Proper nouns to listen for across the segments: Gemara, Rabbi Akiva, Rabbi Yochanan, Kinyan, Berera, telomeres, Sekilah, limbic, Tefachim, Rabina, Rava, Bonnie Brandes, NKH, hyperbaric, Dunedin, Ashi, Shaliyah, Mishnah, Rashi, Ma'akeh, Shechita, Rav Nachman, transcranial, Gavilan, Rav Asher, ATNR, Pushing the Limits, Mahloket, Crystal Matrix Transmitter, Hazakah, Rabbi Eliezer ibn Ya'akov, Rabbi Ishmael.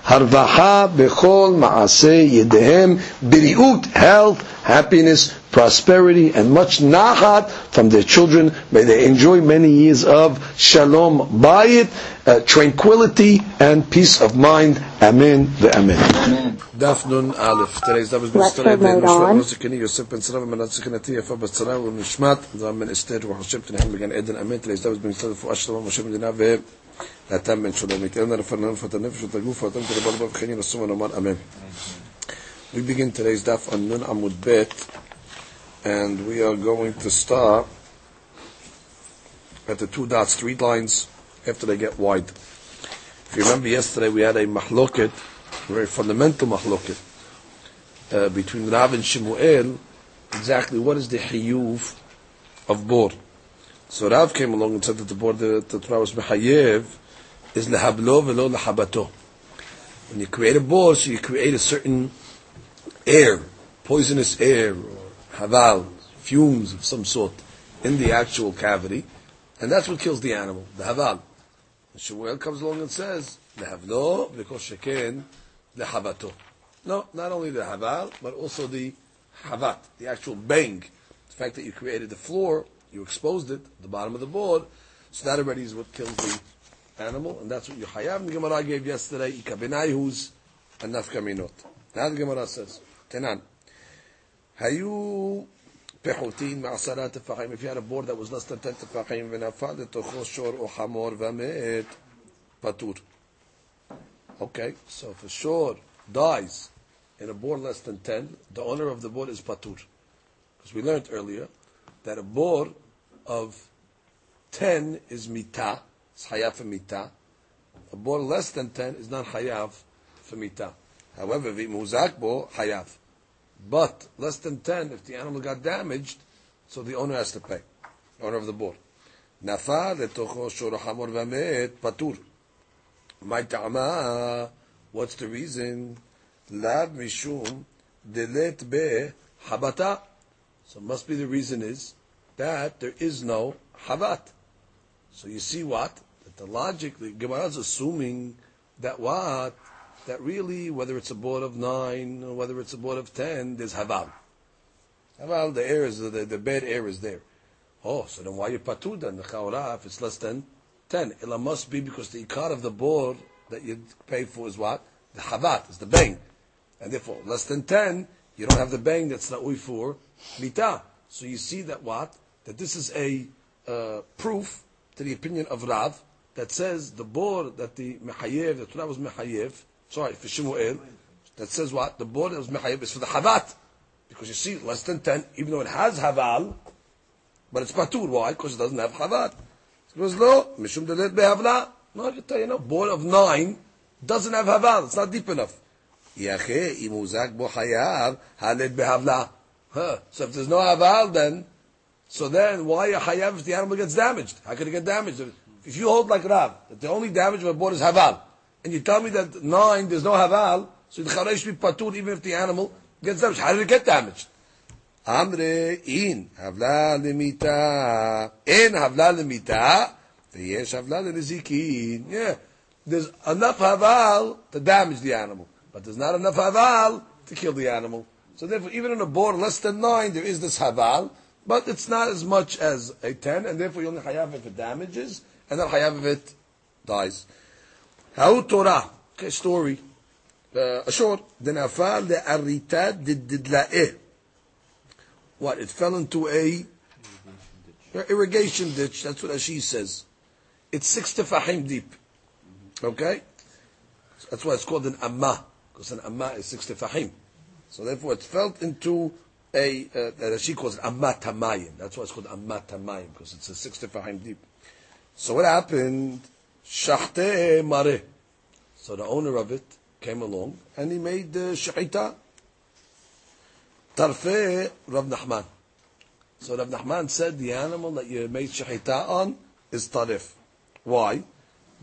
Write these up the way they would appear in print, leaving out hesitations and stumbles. Harvacha, Bechol, Ma'aseh, Yedehem, Biriut, health, happiness, prosperity, and much nachat from their children. May they enjoy many years of shalom bayit, tranquility, and peace of mind. Amen. Amen. Dafnun Aleph. Today's daf is b'tzarei b'noshvat nosikini Yosef ben Sarah v'manatziknati Yafa b'tzarei v'nishmat v'amen estet v'chashem t'nehem v'gan Eden. Amen. Today's daf is b'mitzvah v'ashlama Moshe medina v'atam ben Sholem. It'elna refanan v'atan nefesh v'taguf v'atam t'lebar v'chini v'sum v'noman. Amen. We begin today's daf on Nun Amud Bet, and we are going to start at the two dots, three lines after they get wide. If you remember, yesterday we had a mahloket, a very fundamental mahloket, between Rav and Shmuel, exactly what is the hiyuv of bor. So Rav came along and said that the bor that the Torah was mehayev is lehablo velo lehabato. When you create a bor, so you create a certain air, poisonous air, haval, fumes of some sort, in the actual cavity, and that's what kills the animal, the haval. And Shemuel comes along and says, lehavlo, because sheken, lehabato. No, not only the haval, but also the havat, the actual bang. The fact that you created the floor, you exposed it, the bottom of the board, so that already is what kills the animal, and that's what your hayav and Gemara gave yesterday, ikabinaihuz, and nafkaminot. Now the Gemara says, tenan, hayu pechutin ma'asarat tefachim. If you had a board that was less than 10 tefachim, v'nafal letocho shor o hamor v'amet patur. Okay, so if a shor dies in a board less than 10, the owner of the board is patur, because we learned earlier that a board of 10 is mitah, it's hayav for mitah. A board less than 10 is not hayav for mitah. However, v'imuzak bo hayav. But less than 10, if the animal got damaged, so the owner has to pay, the owner of the board. Nafal letocho shor hamor v'amet patur. My ta'ama, what's the reason? Lav mishum delet be habata. So must be the reason is that there is no habat. So you see what? That the logic, the Gemara is assuming that what? That really, whether it's a board of 9 or whether it's a board of 10, there's haval. Haval, the air is the bad air is there. Oh, so then why you patur then the chaura if it's less than 10? It must be because the ikar of the board that you pay for is what? The havat, is the bang, and therefore less than 10, you don't have the bang that's na'ui for mitah. So you see that what? That this is a proof to the opinion of Rav that says the board that the mechayev, the Torah was mechayev. Sorry, for Shemuel, that says what? The board that was mechayev is for the havat. Because you see, less than 10, even though it has haval, but it's patur. Why? Because it doesn't have havat. It goes, no, mishum delet behavla. No, I can tell you, no, board of 9 doesn't have haval. It's not deep enough. Yache, imuzak bo hayav, halet behavla. So if there's no haval then, so then why a hayav if the animal gets damaged? How could it get damaged? If you hold like Rav, that the only damage of a board is haval, and you tell me that 9, there's no haval, so the charay should be patur even if the animal gets damaged. How did it get damaged? Amre in havla limita, in havla limita, v'yesh havla l'rizikin. Yeah, there's enough haval to damage the animal, but there's not enough haval to kill the animal. So therefore, even on a board less than 9, there is this haval, but it's not as much as a 10, and therefore you only hayav if it damages, and not hayav if it dies. How Torah? Okay, story. Ashor. Denafal le'arita didlae. What? It fell into an irrigation ditch. That's what Ashi says. It's 6 tefachim deep. Okay? So that's why it's called an amma. Because an amma is 6 tefachim. So therefore it fell into a, that Ashi calls it amma tamayim. That's why it's called amma tamayim. Because it's a 6 tefachim deep. So what happened? Shachte mare. So the owner of it came along and he made shechita. Tarfeh Rav Nachman. So Rav Nachman said the animal that you made shechita on is tarif. Why?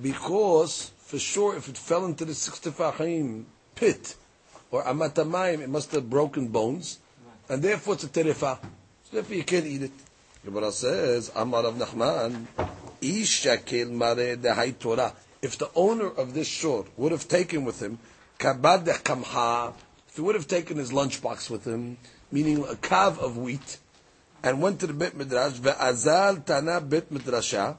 Because for sure if it fell into the six tefachim pit or amatamayim, it must have broken bones, and therefore it's a terifa. So therefore you can't eat it. Gemara says, Amar Rav Nachman, Ishakel mare dehai Torah. If the owner of this shore would have taken with him, kabad deh kamha, if he would have taken his lunchbox with him, meaning a kav of wheat, and went to the bet midrash, ve'azal tana bet midrasha,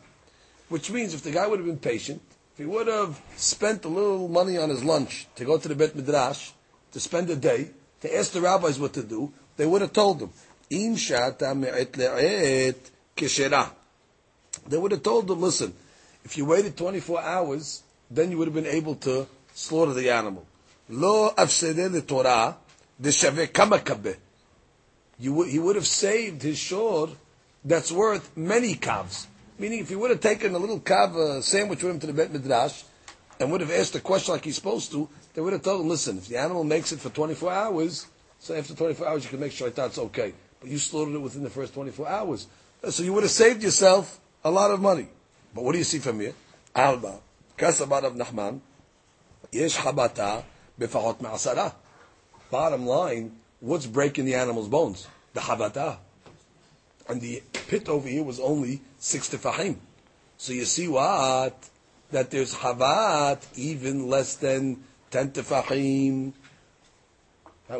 which means if the guy would have been patient, if he would have spent a little money on his lunch to go to the bet midrash, to spend a day, to ask the rabbis what to do, they would have told him. Im shata me'et le'et keshera. They would have told them, listen, if you waited 24 hours, then you would have been able to slaughter the animal. Lo afsede le Torah, de shaveh kama kabeh. He would have saved his shor that's worth many calves. Meaning, if he would have taken a little calf sandwich with him to the Bet Midrash and would have asked the question like he's supposed to, they would have told him, listen, if the animal makes it for 24 hours, so after 24 hours you can make sure it's okay. But you slaughtered it within the first 24 hours. So you would have saved yourself a lot of money. But what do you see from here? Alba, Kasabar of Nachman, Yesh Habata, Befahot Ma'asara. Bottom line, what's breaking the animal's bones? The Habata. And the pit over here was only 60 Fahim. So you see what? That there's Havat even less than 10 Tefahim.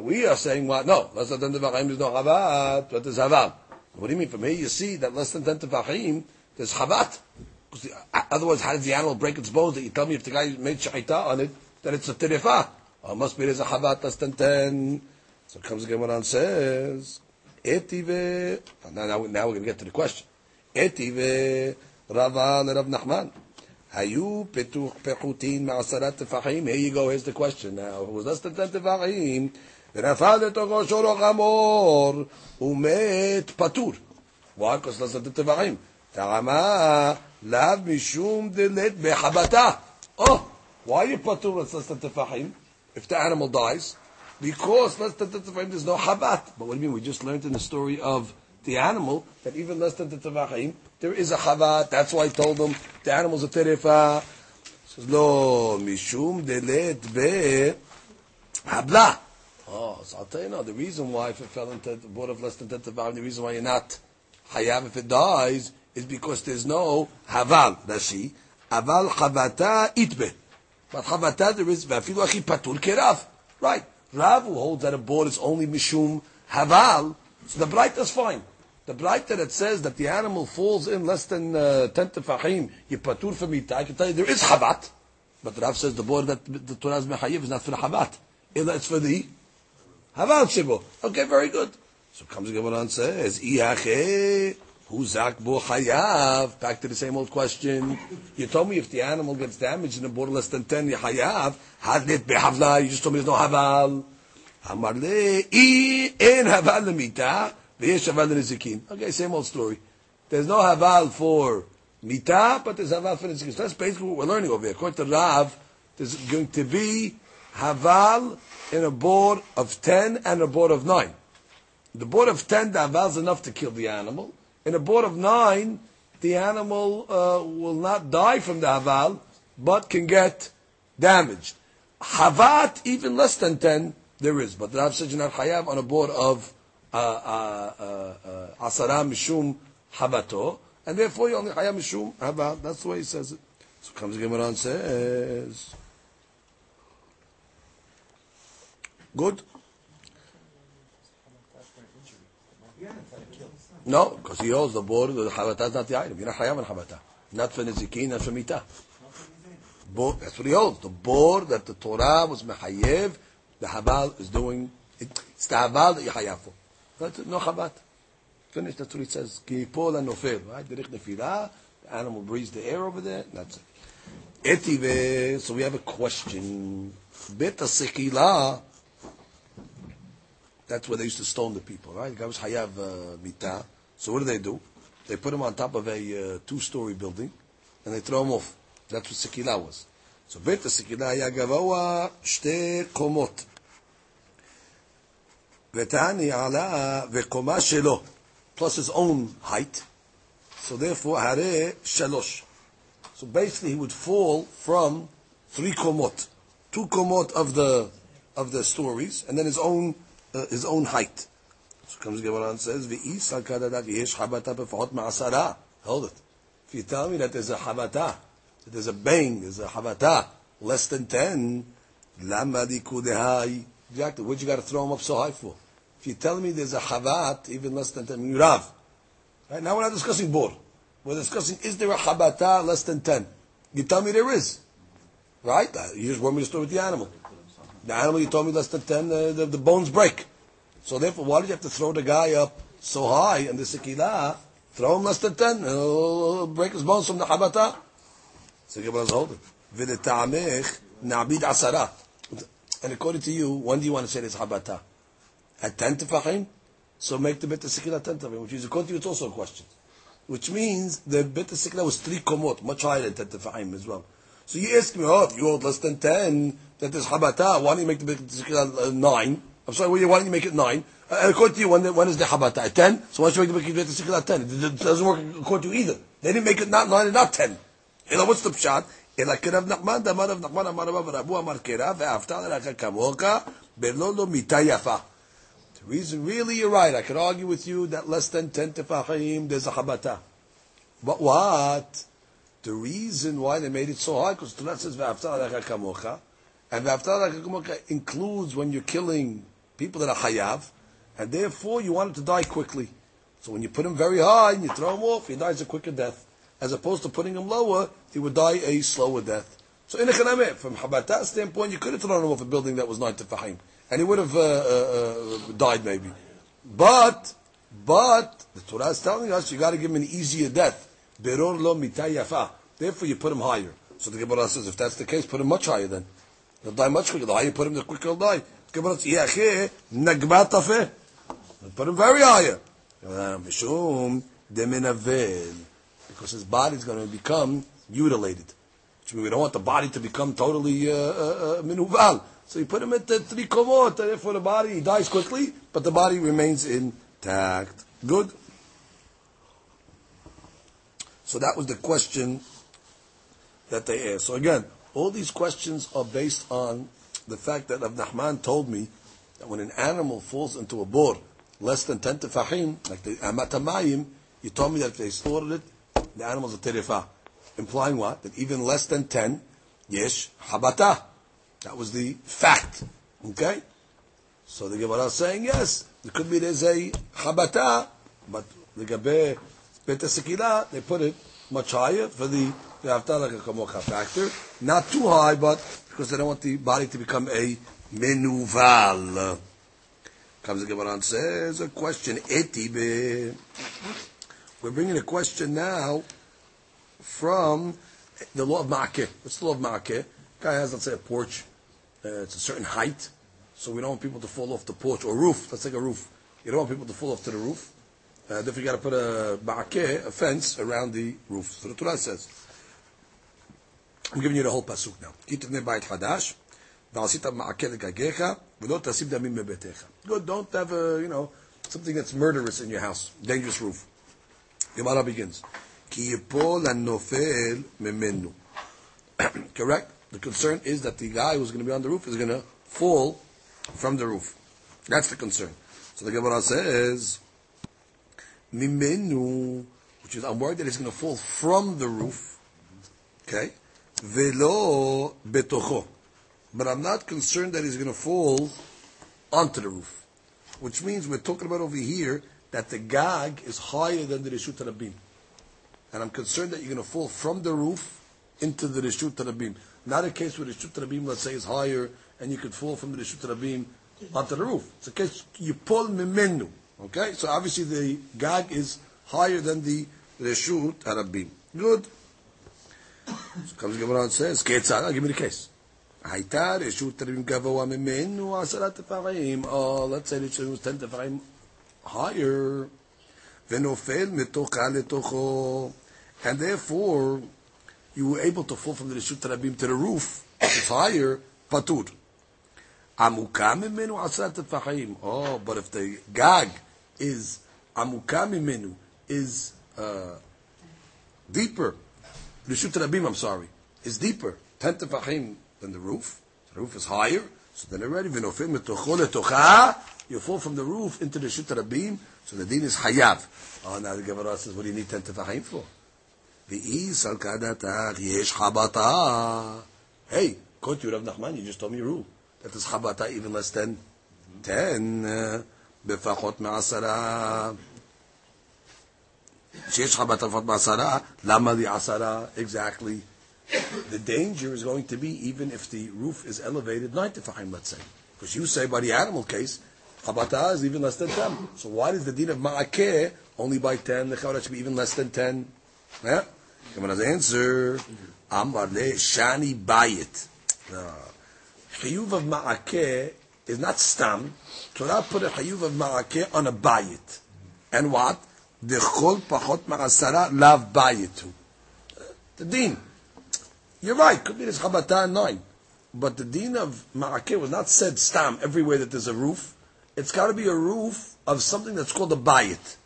We are saying what? No, less than 10 Tefahim is no Havat, but there's Havat. What do you mean? From here you see that less than 10 Tefahim, there's Havat. Otherwise, how did the animal break its bones? That you tell me if the guy made shechita on it, that it's a terifa. Or it must be there's a havat less than 10. So comes again when and says, Etive. Now we're going to get to the question. Etive Rava le Rav Nachman. Hayu petuch pechutin ma'asarat tefachim. Here you go, here's the question now. It was less than 10 tefachim. V'nafad etoko shoroch amor. Umet patur. Why? Because less than 10 tefachim. Ta'ama lav mishum delet behabata. Oh, why are you patur with less than tefachim? If the animal dies. Because less than tefachim there's no habat. But what do you mean? We just learned in the story of the animal that even less than tefachim there is a habat. That's why I told them the animal's a terefa. Says no mishum delet behabla. Oh, so I'll tell you now the reason why if it fell into the board of less than tefachim, the reason why you're not hayav if it dies is because there's no haval. That's she. Aval chavata itbe. But chavata there is v'afilu achi patul kerav. Right. Ravu holds that a board is only mishum haval. So the braita's fine. The braita that says that the animal falls in less than 10 tefachim, you patur for mita. I can tell you there is havat. But Rav says the board that the Torah is mechayiv is not for the havat. It's for the haval shibo. Okay, very good. So comes the Gavilan and says, Iyache, huzak bo hayav. Back to the same old question. You told me if the animal gets damaged in a border less than 10, you hayav. Hadlit behavla. You just told me there's no haval. Hamarle, I en haval lemita, veyesh haval lezikin. Okay, same old story. There's no haval for mita, but there's haval for lezikin. So that's basically what we're learning over here. According to Rav, there's going to be haval in a board of 10 and a board of 9. The board of 10, the haval is enough to kill the animal. In a board of 9, the animal will not die from the haval, but can get damaged. Havat, even less than 10, there is. But the Rav says you're not chayav on a board of asara mishum havato, and therefore you only chayav mishum havat. That's the way he says it. So comes the Gemara and says, good. No, because he holds the board, the Havatah is not the item. You're not Hayav and Havatah. Not for Nezikin, not for Mitah. That's what he holds. The board that the Torah was Mechayev, the Haval is doing, it's the Haval that you're Hayav for. That's it, no Havat. Finish, that's what he says. Kipol and Nofel, right? Derech Nefirah, the animal breathes the air over there, that's it. Etive, so we have a question. Beta Sekilah. That's where they used to stone the people, right? The guy was Hayav Mitah. So what do? They put him on top of a two-story building, and they throw him off. That's what Sekilah was. So בית הסכינה היה גבוה שתי קומות. ותהני עלה וקומה שלו, plus his own height. So therefore, הרי שלוש. So basically, he would fall from three komot, two komot of the stories, and then his own height. So comes the Gavilan and says, "Ve'isa kadadak yesh habata befahot ma'asara." Hold it. If you tell me that there's a habata, that there's a bang, there's a habata less than 10, lama dikudehai. Exactly. What you got to throw him up so high for? If you tell me there's a habat even less than 10, you rav. Right now, we're not discussing bor. We're discussing, is there a habata less than 10? You tell me there is. Right? You just want me to start with the animal. The animal you told me less than 10, the bones break. So therefore, why do you have to throw the guy up so high and the sekilah, throw him less than 10, he'll break his bones from the habata? So Gemara's holding. V'leta'amech na'bid asara. And according to you, when do you want to say this habata? At 10 tefachim? So make the bet sekilah 10 tefachim, which is according to you, it's also a question. Which means the bet sekilah was 3 komot, much higher than 10 tefachim as well. So you ask me, if you hold less than 10, that is habata, why don't you make the bet sekilah 9? I'm sorry, why don't you make it 9? According to you, when is the habata? At 10? So why should you make the bet sekilah 10? It doesn't work according to you either. They didn't make it not 9 and not 10. What's the pshat? The reason, really, you're right. I could argue with you that less than 10 tefachim, there's a habata. But what? The reason why they made it so high, because Torah says "Ve'aftar lecha kamocha," and "Ve'aftar lecha kamocha" includes when you're killing people that are hayav, and therefore you want them to die quickly. So when you put him very high and you throw him off, he dies a quicker death, as opposed to putting him lower, he would die a slower death. So in a chanameh, from habata standpoint, you could have thrown him off a building that was 9 tefachim, and he would have died maybe. But the Torah is telling us you got to give him an easier death. Beror lo mitayafa. Therefore, you put him higher. So the Gemara says, if that's the case, put him much higher then. He'll die much quicker. The higher you put him, the quicker he'll die. The Gemara says, Yacheh, nagbatafeh. Put him very higher. Because his body's going to become mutilated. Which means we don't want the body to become totally minuval. So you put him at 3 kovot. Therefore, the body, he dies quickly, but the body remains intact. Good. So that was the question that they asked. So again, all these questions are based on the fact that Rav Nachman told me that when an animal falls into a bor less than 10 tefachim, like the amatamayim, you told me that if they slaughtered it, the animal's a terifah. Implying what? That even less than 10, yesh habata. That was the fact. Okay? So the Gemara is saying, yes, it could be there's a habata, but the Gabe. Bet HaSekilah, they put it much higher for the Ve'aftar Kamocha factor. Not too high, but because they don't want the body to become a menuval. Comes the Gemara and says, a question. We're bringing a question now from the law of Ma'akeh. What's the law of Ma'akeh? Guy has, let's say, a porch. It's a certain height. So we don't want people to fall off the porch or roof. Let's take a roof. You don't want people to fall off to the roof. Therefore, you got to put a ma'akeh, a fence, around the roof. So the Torah says, I'm giving you the whole pasuk now. Good, don't have a, something that's murderous in your house. Dangerous roof. Gemara begins. Correct? The concern is that the guy who's going to be on the roof is going to fall from the roof. That's the concern. So the Gemara says, Mimenu, which is, I'm worried that it's going to fall from the roof. Okay? Velo betocho. But I'm not concerned that he's going to fall onto the roof. Which means we're talking about over here that the gag is higher than the Reshut HaRabim. And I'm concerned that you're going to fall from the roof into the Reshut HaRabim. Not a case where the Reshut HaRabim, let's say, is higher and you could fall from the Reshut HaRabim onto the roof. It's a case, you pull Mimenu. Okay, so obviously the gag is higher than the Reshut HaRabim. Good. So comes Gemara and says, Ketzad, give me the case. Haita Reshut HaRabim gavoa mimenu asara tefachim. Oh, let's say Reshut HaRabim was 10 tefachim higher. Venofel metocha letocho. And therefore, you were able to fall from the Reshut Rabim to the roof, it's higher, patur. Amukam minu asrat tefachim. Oh, but if the gag is amukam minu is deeper, Reshut Rabim, I'm sorry, is deeper, 10 tefachim than the roof. The roof is higher, so then already v'nofim metocho letocha, you fall from the roof into the Reshut Rabim. So the deen is hayav. Oh, now the Gemara says, what do you need 10 tefachim for? Hey, quote you, Rav Nachman, you just told me a rule. That is chabata even less than 10. Befachot me'asara. Sheesh chabata fot me'asara. Lama li'asara. Exactly. The danger is going to be even if the roof is elevated 9 tefachim, let's say. Because you say by the animal case, chabata is even less than 10. So why does the deen of ma'akeh only by 10? The chabata should be even less than 10. Yeah? Gemara's answer, Amar le shani bayit. Chiyuv of ma'akeh is not stam. Torah put a chiyuv of ma'akeh on a bayit. And what? Dechol pachot ma'asara lav bayitu. The deen. You're right, could be this chabata 9. But the deen of ma'akeh was not said stam everywhere that there's a roof. It's got to be a roof of something that's called a bayit.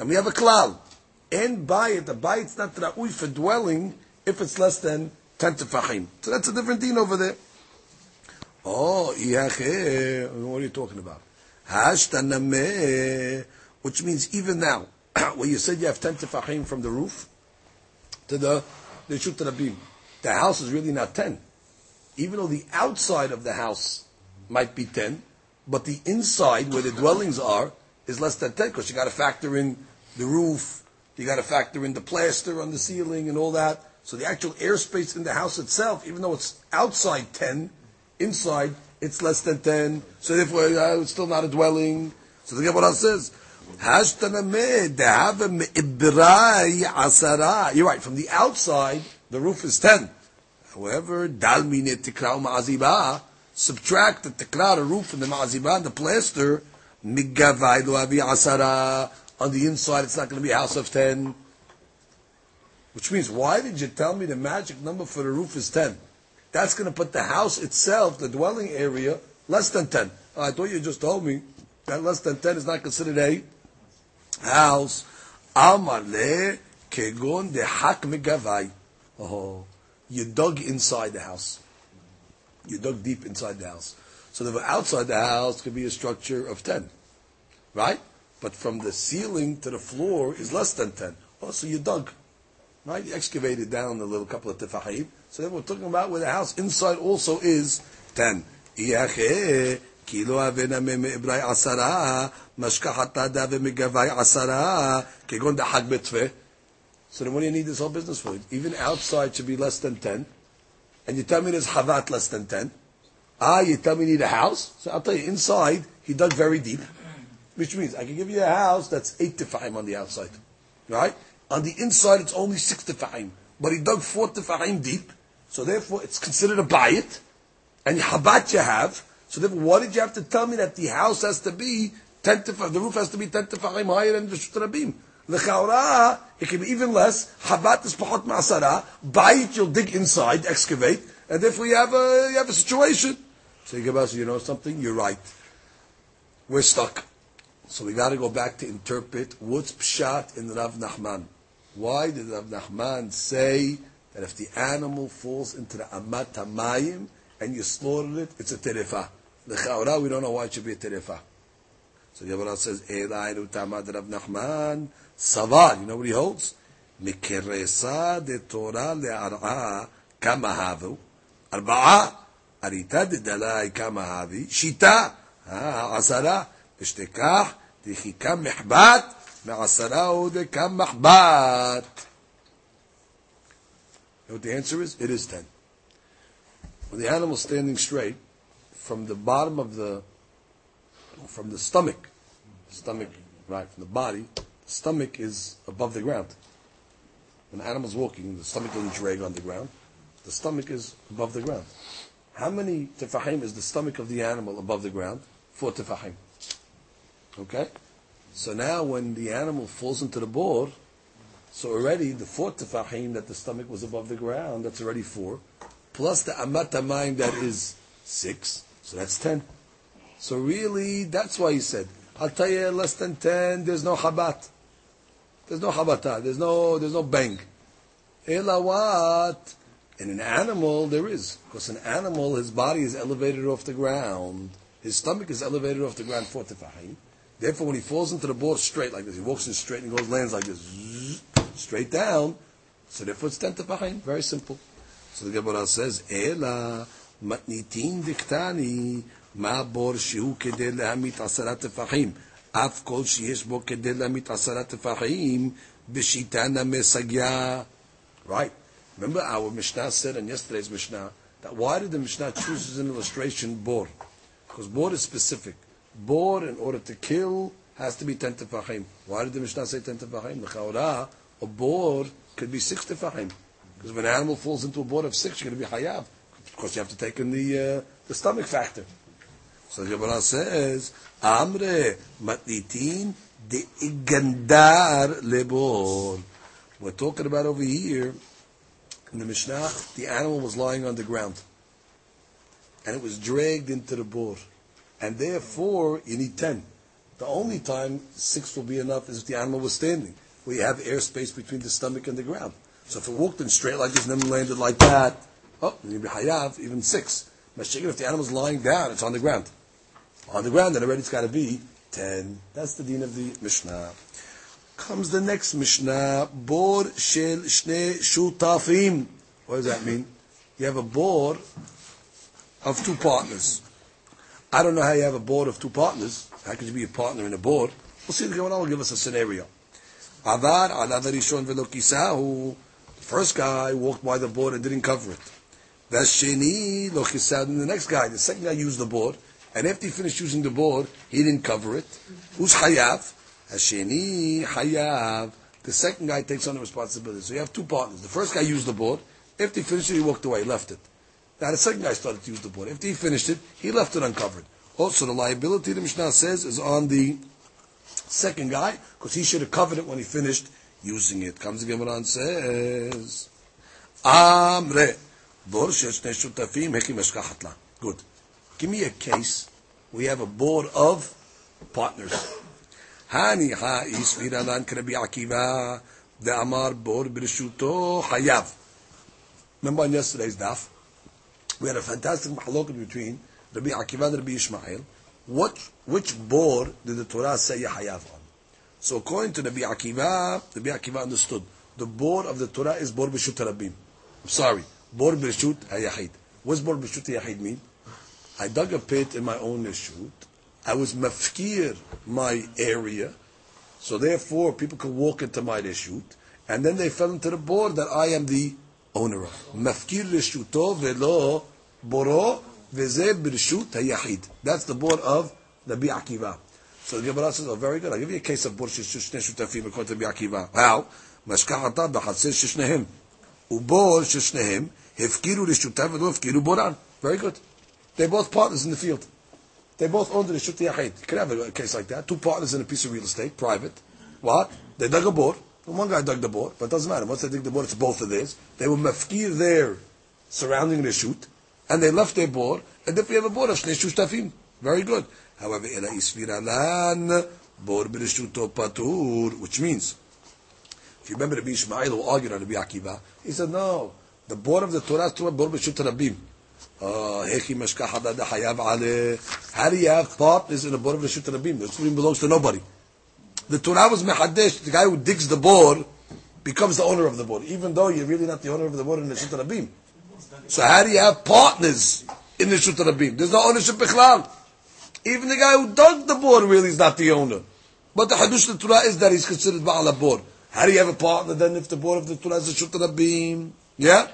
And we have a klal. And bayit, the bayit's not ra'ui for dwelling if it's less than 10 tefachim. So that's a different deen over there. Oh, yacheh, what are you talking about? Hashtanameh, which means even now, when you said you have 10 tefachim from the roof to the Reshut Rabim, the house is really not 10. Even though the outside of the house might be 10, but the inside, where the dwellings are, is less than 10, because you got to factor in the roof, you got to factor in the plaster on the ceiling and all that. So the actual airspace in the house itself, even though it's outside 10, inside it's less than 10. So therefore, it's still not a dwelling. So the Gemara says, you're right. From the outside, the roof is 10. However, subtract the tikra, the roof, and the ma'azibah, and the plaster. On the inside, it's not going to be a house of 10. Which means, why did you tell me the magic number for the roof is 10? That's going to put the house itself, the dwelling area, less than 10. I thought you just told me that less than 10 is not considered a house. Oh, you dug inside the house. You dug deep inside the house. So the outside the house could be a structure of 10. Right? But from the ceiling to the floor is less than 10. Oh, so you dug, right? You excavated down a little couple of tefachim. So then we're talking about where the house inside also is 10. So then what do you need this whole business for? Even outside should be less than 10. And you tell me there's havat less than 10. You tell me you need a house. So I'll tell you, inside, he dug very deep. Which means, I can give you a house that's 8 tefachim on the outside. Right? On the inside, it's only 6 tefachim. But he dug 4 tefachim deep. So therefore, it's considered a bayit. And habat you have. So therefore, why did you have to tell me that the house has to be 10 tefachim, the roof has to be 10 tefachim higher than the Reshut Rabim? L'chaura, it can be even less. Habat is pachot ma'asara. Bayit, you'll dig inside, excavate. And therefore, you have a situation. So you know something? You're right. We're stuck. So we got to go back to interpret what's pshat in Rav Nachman. Why did Rav Nachman say that if the animal falls into the amat hamayim and you slaughtered it, it's a terefa? L'chaura, we don't know why it should be a terefa. So the Gemara says, "Elaynu tamad Rav Nachman savar." You know what he holds? Mikeresa de Torah le'ar'a kamahavu arba'a arita de dalai kamahavi shita asara v'shtekah. The answer is, it is 10. When the animal is standing straight, from the bottom of the, from the stomach, right, from the body, the stomach is above the ground. When the animal's walking, the stomach doesn't drag on the ground. The stomach is above the ground. How many tefachim is the stomach of the animal above the ground? 4 tefachim. Okay? So now when the animal falls into the bore, So already the fourth tefachim, that the stomach was above the ground, that's already 4, plus the amat hamayim, that is 6, so that's 10. So really, that's why he said, Hatayeh less than 10, there's no chabat. There's no chabata, there's no bang. Elawat, in an animal there is, because an animal, his body is elevated off the ground. His stomach is elevated off the ground 4 tefachim. Therefore, when he falls into the board straight like this, he walks in straight and goes, lands like this, straight down. So therefore, it's 10 tefachim. Very simple. So the Gemara says, Ela matnitin diktani ma bor shehu kedel lehamit asarat tefachim. Af kol sheyesh bo kedel lehamit asarat tefachim b'shitana mesagya. Right. Remember our Mishnah said in yesterday's Mishnah that why did the Mishnah choose as an illustration bor? Because bor is specific. Bor, in order to kill, has to be 10 tefachim. Why did the Mishnah say 10 tefachim? The Chaura, a bor could be 6 tefachim. Because when an animal falls into a bor of 6, you're going to be hayav. Because you have to take in the stomach factor. So the Gemara says, Amre matnitin de igandar lebor. We're talking about over here, in the Mishnah, the animal was lying on the ground. And it was dragged into the bor. And therefore, you need 10. The only time 6 will be enough is if the animal was standing, where you have airspace between the stomach and the ground. So if it walked in straight like this and then landed like that, you'd be hayav, even 6. Mashiach, if the animal's lying down, it's on the ground. On the ground, then already it's got to be 10. That's the din of the Mishnah. Comes the next Mishnah, bor shel shnei shutafim. What does that mean? You have a bor of 2 partners. I don't know how you have a board of 2 partners. How could you be a partner in a board? We'll see the Gemara will give us a scenario. Avar ala v'rishon v'lo kisahu. The first guy walked by the board and didn't cover it. V'sheni lo kisahu. And the next guy, the second guy used the board. And after he finished using the board, he didn't cover it. Who's hayav? V'sheni hayav. The second guy takes on the responsibility. So you have 2 partners. The first guy used the board. After he finished it, he walked away, left it. Now the second guy started to use the board. After he finished it, he left it uncovered. Also, the liability, the Mishnah says, is on the second guy, because he should have covered it when he finished using it. Comes the Gemara and says, Amre, bor shel shnei shutafim heki meshkachat la. Good. Give me a case. We have a board of partners. Hani ha'is viralan k'Rabbi Akiva de'amar bor b'rishuto hayav. Remember on yesterday's daf? We had a fantastic mahaloket between Rabbi Akiva and Rabbi Ishmael. Which bor did the Torah say Yahayav on? So according to Rabbi Akiva understood. The bor of the Torah is bor b'shut harabim. I'm sorry. Bor b'shut hayahid. What's bor b'shut hayahid mean? I dug a pit in my own neshut. I was mafkir my area. So therefore people could walk into my neshut. And then they fell into the bor that I am the owner of. Mafkir reshuto velo boro veze birshut hayachid. That's the board of Rabbi Akiva. So the Gemara says, oh, very good. I'll give you a case of bor sheshnei shutafim according to Rabbi Akiva. How? Mashkachata b'chatzir sheshnehem. Ubor sheshnehem hefkiru reshutav velo hefkiru boran. Very good. They're both partners in the field. They both own the reshut hayachid. You can have a case like that. 2 partners in a piece of real estate, private. What? They dug a bor. One guy dug the board, but it doesn't matter. Once they dig the board, it's both of theirs. They were mafkir there, surrounding the shoot, and they left their board, and then we have a board of shnei shutafim. Very good. However, ela isviralan bor b'rishuto patur, which means, if you remember Rabbi Ishmael who argued on Rabbi Akiva, he said, no, the board of the Torah is bor b'rishut rabim. How do you have partners in the board of rishut rabim? The Torah belongs to nobody. The Torah was mechadesh. The guy who digs the board becomes the owner of the board, even though you're really not the owner of the board in the Shulchan Aruch. So how do you have partners in the Shulchan Aruch? There's no ownership bichlal. Even the guy who dug the board really is not the owner. But the hadush of the Torah is that he's considered ba'al board. How do you have a partner then if the board of the Torah is the Shulchan Aruch? Yeah.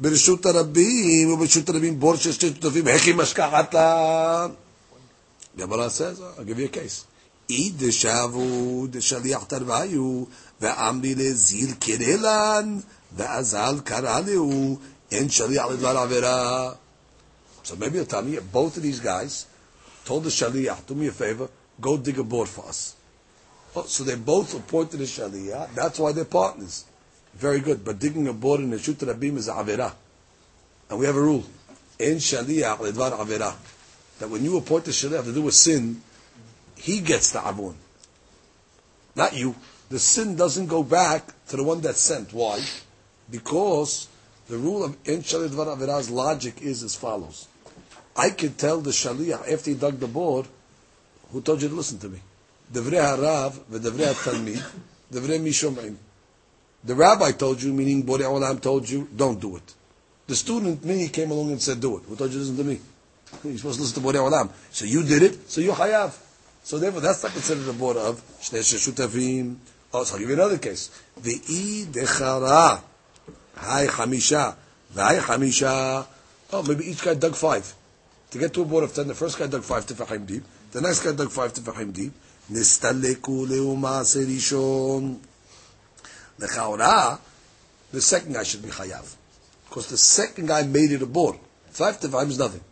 B'Shulchan Aruch, B'Shulchan Aruch, board sheshut tefim heki mashkachatla. Gemara says, I'll give you a case. So maybe you'll tell me, both of these guys told the Shaliach, do me a favor, go dig a board for us. Oh, so they both reported a Shaliyah. That's why they're partners. Very good. But digging a board in the Shut Rabim is Averah. And we have a rule. In Shaliyah, Ledvar Averah. That when you report the Shaliyah to do a sin, he gets the Avon. Not you. The sin doesn't go back to the one that sent. Why? Because the rule of In Shaliyah Ledvar Averah's logic is as follows. I can tell the Shaliyah after he dug the board, who told you to listen to me? Devrei harav v'devrei hatalmid devrei mishomrim. The rabbi told you, meaning Borei Olam told you, don't do it. The student, me, came along and said, do it. Who told you to listen to me? You're supposed to listen to Borei Olam. So you did it, so you're hayav. So therefore, that's not considered a border of shnei sheshutavim. Oh, so I'll give you another case. Ve'i dechara hai chamisha v'hai chamisha. Oh, maybe each guy dug 5. To get to a board of 10, the first guy dug 5 tefachim deep. The next guy dug 5 tefachim deep. Nistaleku leuma serishon. Lechaora, the second guy should be chayav. Because the second guy made it a board. 5 tefachim is nothing.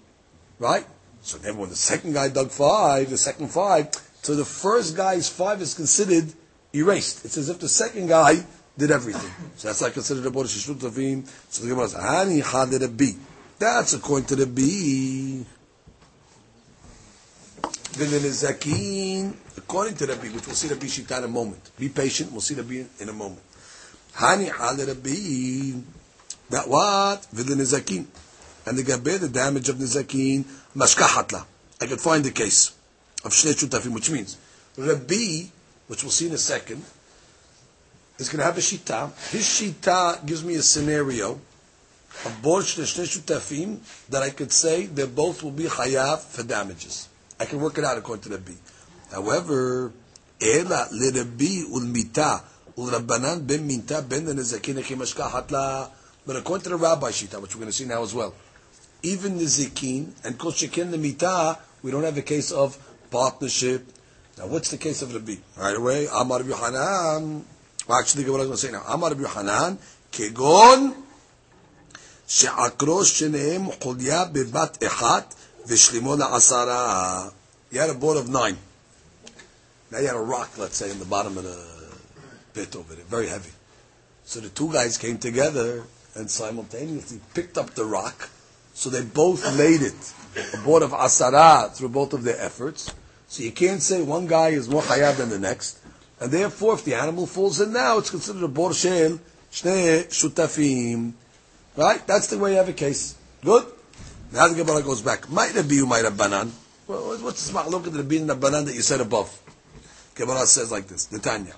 Right? So then when the second guy dug 5, the second 5, so the first guy's 5 is considered erased. It's as if the second guy did everything. So that's not considered a board of shishut tefachim. So the Gemara says, Ani chadid a B. That's according to the B. According to the B, which we'll see the B shita in a moment. Be patient, we'll see the B in a moment. Hani ala the B. That what? V'linizakin. And the gabe, the damage of nizakin, mashkahatla. I could find the case of shnei shutafim, which means Rabbi, which we'll see in a second, is going to have a shita. His shita gives me a scenario of board shnei shutafim that I could say they both will be chayav for damages. I can work it out according to the B. However, ela l'Rabbi ulmita ulrabbanan ben minta ben the nezakin hechimashka hatla. But according to the Rabbi Shita, which we're going to see now as well, even the nezakin and kol shekin the mita, we don't have a case of partnership. Now, what's the case of Rabbi? Right away, Amar Rabbi Yochanan. Actually, what I was going to say now, Amar Rabbi Yochanan kegon she'akros sheneim chulya bebat echat. You had a board of 9. Now you had a rock, let's say, in the bottom of the pit over there, very heavy. So the two guys came together and simultaneously picked up the rock, so they both made it a board of asara through both of their efforts. So you can't say one guy is more chayav than the next, and therefore if the animal falls in now, it's considered a board shel shnei shutafim. Right? That's the way you have a case. Good? Now the Gemara goes back. Might it be you might have banan? What's this machlok of the bin and the banan that you said above? Gemara says like this. Netanya.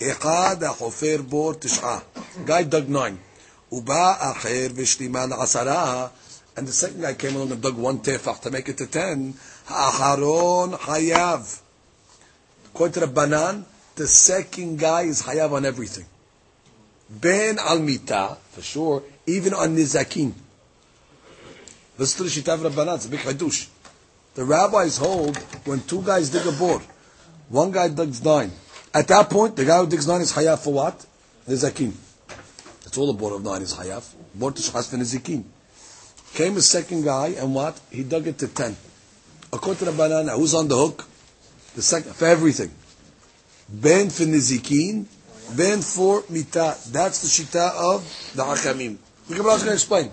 Echad hachofer bor tisha. Guy dug 9. Uba acher v'shliman asara. And the second guy came along and dug 1 tefach to make it to 10. Ha'acharon hayav. According to the banan, the second guy is hayav on everything. Ben al mita, for sure, even on nizakin. Listen to the Shita of Rabbanan, it's a big hadush. The rabbis hold when two guys dig a board, one guy digs 9. At that point, the guy who digs 9 is hayaf for what? Nizakin. That's all the board of 9 is hayaf. Board tishchas for nizakin. Came a second guy, and what? He dug it to 10. According to Rabbanan, who's on the hook? The second, for everything. Ben for nizakin, ben for mita. That's the Shita of the Hakamim. The Gemara is going to explain.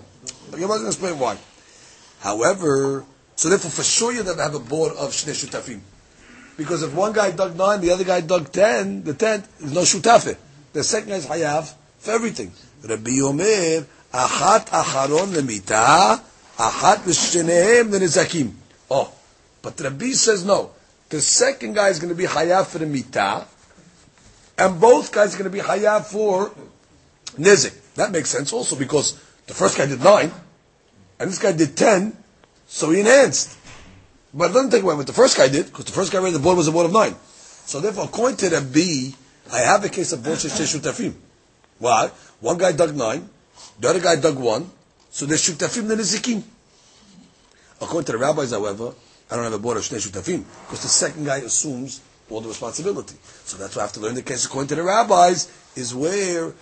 The Gemara is going to explain why. However, so therefore for sure you never have a board of shnei shutafim. Because if one guy dug 9, the other guy dug 10, the 10th is no shutafeh. The second guy is hayav for everything. Rabbi Omer, achat acharon lemita, achat l'shneim l'nezakim. Oh, but Rabbi says no. The second guy is going to be hayav for the mita, and both guys are going to be hayav for nizik. That makes sense also because the first guy did 9. And this guy did 10, so he enhanced. But it doesn't take away what the first guy did, because the first guy read the board was a board of 9. So therefore, according to the B, I have a case of board sheshu tafim. Why? One guy dug 9, the other guy dug 1, so there's shutafim then nizikim. According to the rabbis, however, I don't have a board of sheshu tafim, because the second guy assumes all the responsibility. So that's why I have to learn the case according to the rabbis, is where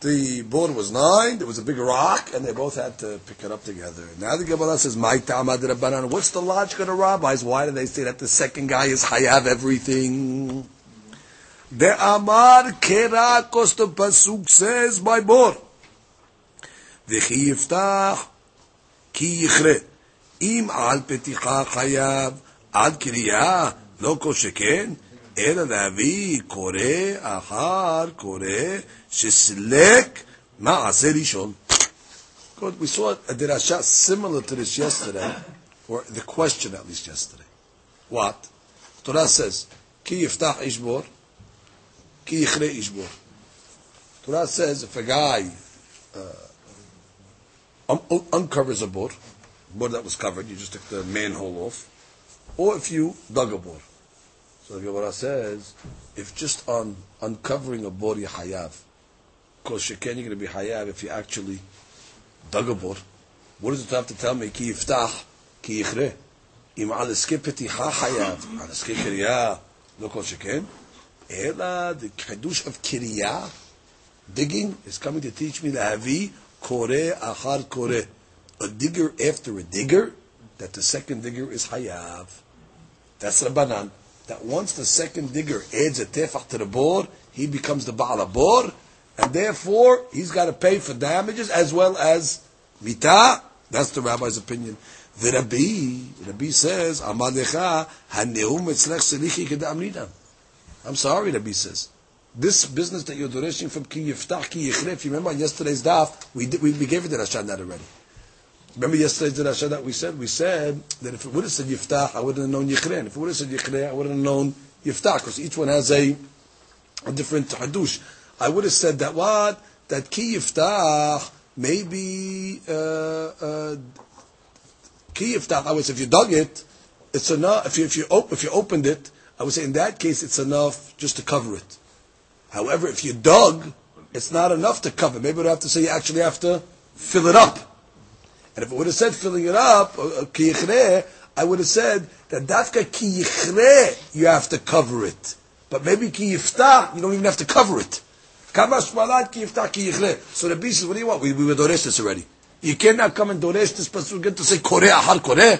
the board was 9, there was a big rock, and they both had to pick it up together. Now the Gemara says, "My ta'amad rabbanan." What's the logic of the rabbis? Why do they say that the second guy is hayav everything? The Amar Kerakos, the Pasuk says by Bor. V'chi yiftach ki yichre. Im al peticha chayav, al kriya, lo kol sheken, ela lavi kore achar kore sheslek ma'aseh rishon. Good, we saw a derasha similar to this yesterday, or the question at least yesterday. What? Torah says, ki yiftach ishbor, ki yichre ishbor. Torah says, if a guy uncovers a bor that was covered, you just took the manhole off, or if you dug a bor. So the Gemara says, if just on uncovering a bor you hayav, because shekan you're going to be hayav if you actually dug a bor. What does it have to tell me? Ki yiftach, ki yichre. Im alaske peticha hayav, alaske kiriyah, no kol shekan. Ela, the kedush of kiriyah, digging, is coming to teach me the havi, kore, achar kore. A digger after a digger, that the second digger is hayav. That's Rabbanan. That once the second digger adds a tefach to the bor, he becomes the ba'al bor, and therefore he's got to pay for damages as well as mita. That's the rabbi's opinion. The Rabbi says, Amadecha haneum etzlech selichi kedam nidam. I'm sorry, Rabbi says. This business that you're derishing from ki yiftach ki yichre, if you remember on yesterday's daf, we gave it to Rashan that already. Remember yesterday's derasha that we said that if it would have said yiftach, I wouldn't have known yichre. And if it would have said yichre, I wouldn't have known yiftach, because each one has a different hadush. I would have said that what? That ki yiftach, maybe ki yiftach. I would say if you dug it, it's enough. If you opened it, I would say in that case it's enough just to cover it. However, if you dug, it's not enough to cover. Maybe we'd have to say you actually have to fill it up. And if it would have said filling it up, ki yichre, I would have said that dafka ki yichre, you have to cover it. But maybe ki yiftach, you don't even have to cover it. Kamash malat ki yiftach ki yichre. So the beast says, what do you want? We were doresh this already. You cannot come and doresh this pasuk again to say kore ahar kore.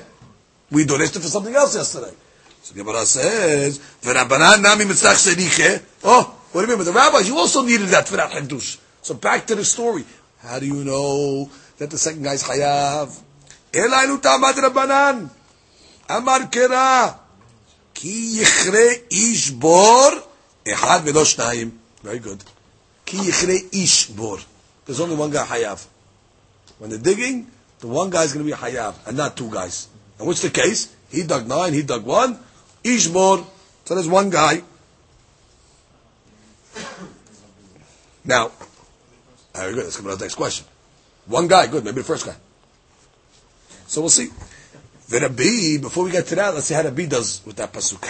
We doreshed it for something else yesterday. So the Gemara says, v'rabanan nami mitzach seriche. Oh, what do you mean? But the rabbis, you also needed that for that hadush. So back to the story. How do you know that the second guy is Hayav? Elaynu tamad Rabbanan. Amar Kera. Ki yichre ish bor. Echad velo shnayim. Very good. Ki yichre ish bor. There's only one guy Hayav. When they're digging, the one guy is going to be Hayav and not two guys. And what's the case? He dug 9, he dug 1. Ish bor. So there's one guy. Now, very good. Let's come to the next question. One guy, good, maybe the first guy. So we'll see. The Rabbi, before we get to that, let's see how Rabbi does with that pasuk.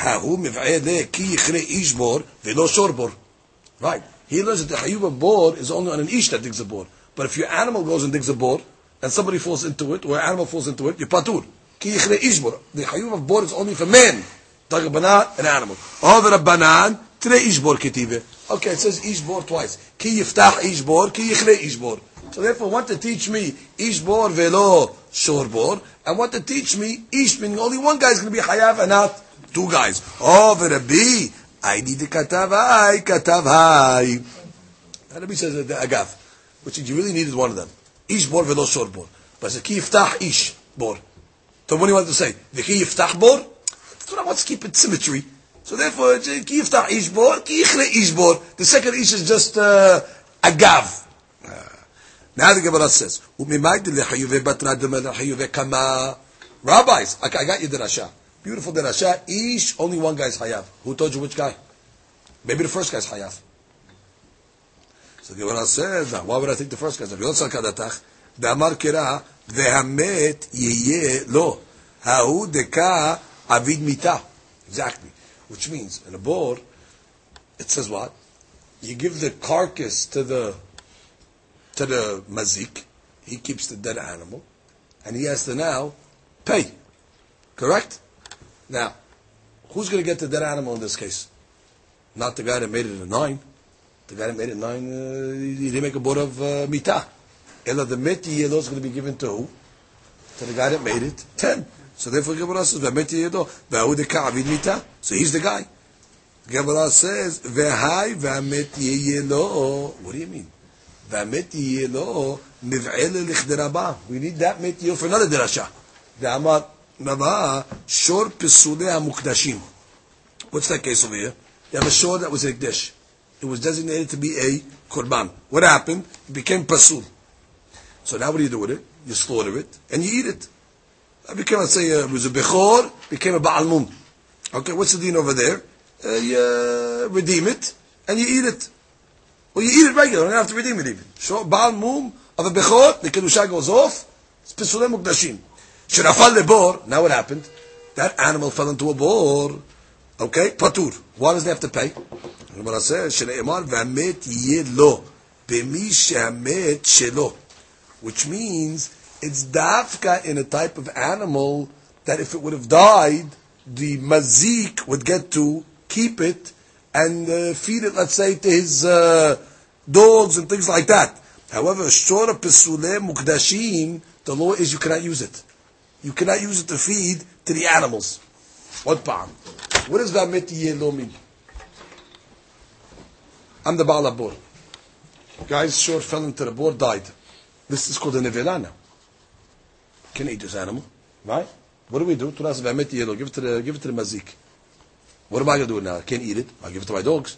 Right. He learns that the hayub of bor is only on an ish that digs a bor. But if your animal goes and digs a bor, and somebody falls into it, or an animal falls into it, you're patur. Ki yichre ish bor. The hayub of bor is only for men. Dug a banan, an animal. Oh, the Rabbanan, tre ish bor ketive. Okay, it says ish bor twice. Ki yiftach ish bor, ki yichre ish bor. So therefore, want to teach me ish bor velo shor bor, and want to teach me ish meaning only one guy is going to be hayav and not two guys. Oh, Rabbi, I need the katav hay. Rabbi says the agav, which you really needed one of them. Ish bor velo shor bor, but it's a ki yiftach ish bor. So what do you want to say? The ki yiftach bor. So I want to keep it symmetry. So therefore, ki yiftach ish bor, ki yichre ish bor. The second ish is just agav. Now the Gemara says, Rabbis, I got you derasha. Beautiful derasha. Ish, only one guy is hayav. Who told you which guy? Maybe the first guy is hayav. So the Gemara says, why would I think the first guy is hayav? Exactly. Which means, in a bor, it says what? You give the carcass to the mazik, he keeps the dead animal, and he has to now pay. Correct? Now, who's going to get the dead animal in this case? Not the guy that made it a 9. The guy that made it 9, he didn't make a board of mitah. Ela the meti yedo is going to be given to who? To the guy that made it 10. So therefore, the Gemara says, "Meti yedo, v'ahu deka avid mitah." So he's the guy. Gemara says, "Vehai v'amet yeyelo." What do you mean? V'amet yeyelo niv'el l'chderabah. We need that met yeyelo for another derasha. The Amar Rava shor pesulei hamukdashim. What's that case over here? You have a shor that was a dish. It was designated to be a korban. What happened? It became pasul. So now what do you do with it? You slaughter it and you eat it. That became, let's say, it was a bechor, became a ba'almum. Okay, what's the deen over there? You redeem it and you eat it. Well, you eat it regular. You don't have to redeem it even. So ba'almum of a bechor, the kedusha goes off. It's pesulei mukdashim. Shenafal lebor. Now what happened? That animal fell into a bor. Okay, patur. Why does they have to pay? Gemara says, "Shneimar v'amet yelo b'mi shehamet shelo," which means it's dafka in a type of animal that if it would have died, the mazik would get to keep it and feed it, let's say, to his dogs and things like that. However, shor pesulei mukdashim, the law is you cannot use it. You cannot use it to feed to the animals. What palm? What does v'amet yelo mean? I'm the Baal Abor. Guys, short fell into the board, died. This is called a nevela now. Can eat this animal, right? What do we do? Give it to the mazik. What am I going to do now? I can't eat it. I'll give it to my dogs.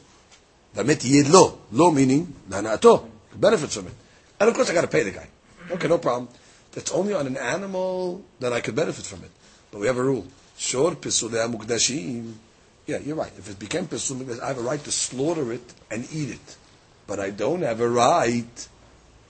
Lo meaning benefits from it. And of course I got to pay the guy. Okay, no problem. That's only on an animal that I could benefit from it. But we have a rule. Shor pesulei mukdashim. Yeah, you're right. If it became pesumim, I have a right to slaughter it and eat it. But I don't have a right,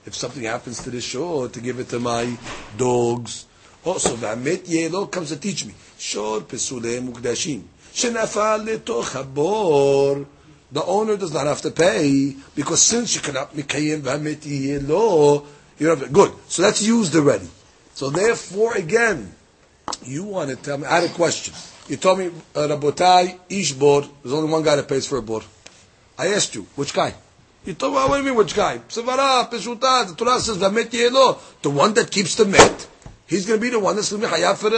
if something happens to the shor, to give it to my dogs. Also, v'amet yelo comes to teach me. Shor pesulei mukdashim. Shenafal letoch habor. The owner does not have to pay, because since you cannot mikayim v'amet yelo, you have to. Good. So that's used already. So therefore, again, you want to tell me, I had a question. You told me, Rabotai, each board, there's only one guy that pays for a board. I asked you, which guy? You told me, what do you mean, which guy? Sevara, Peshuta, the Torah says, the one that keeps the met, he's going to be the one that's going to be Hayat for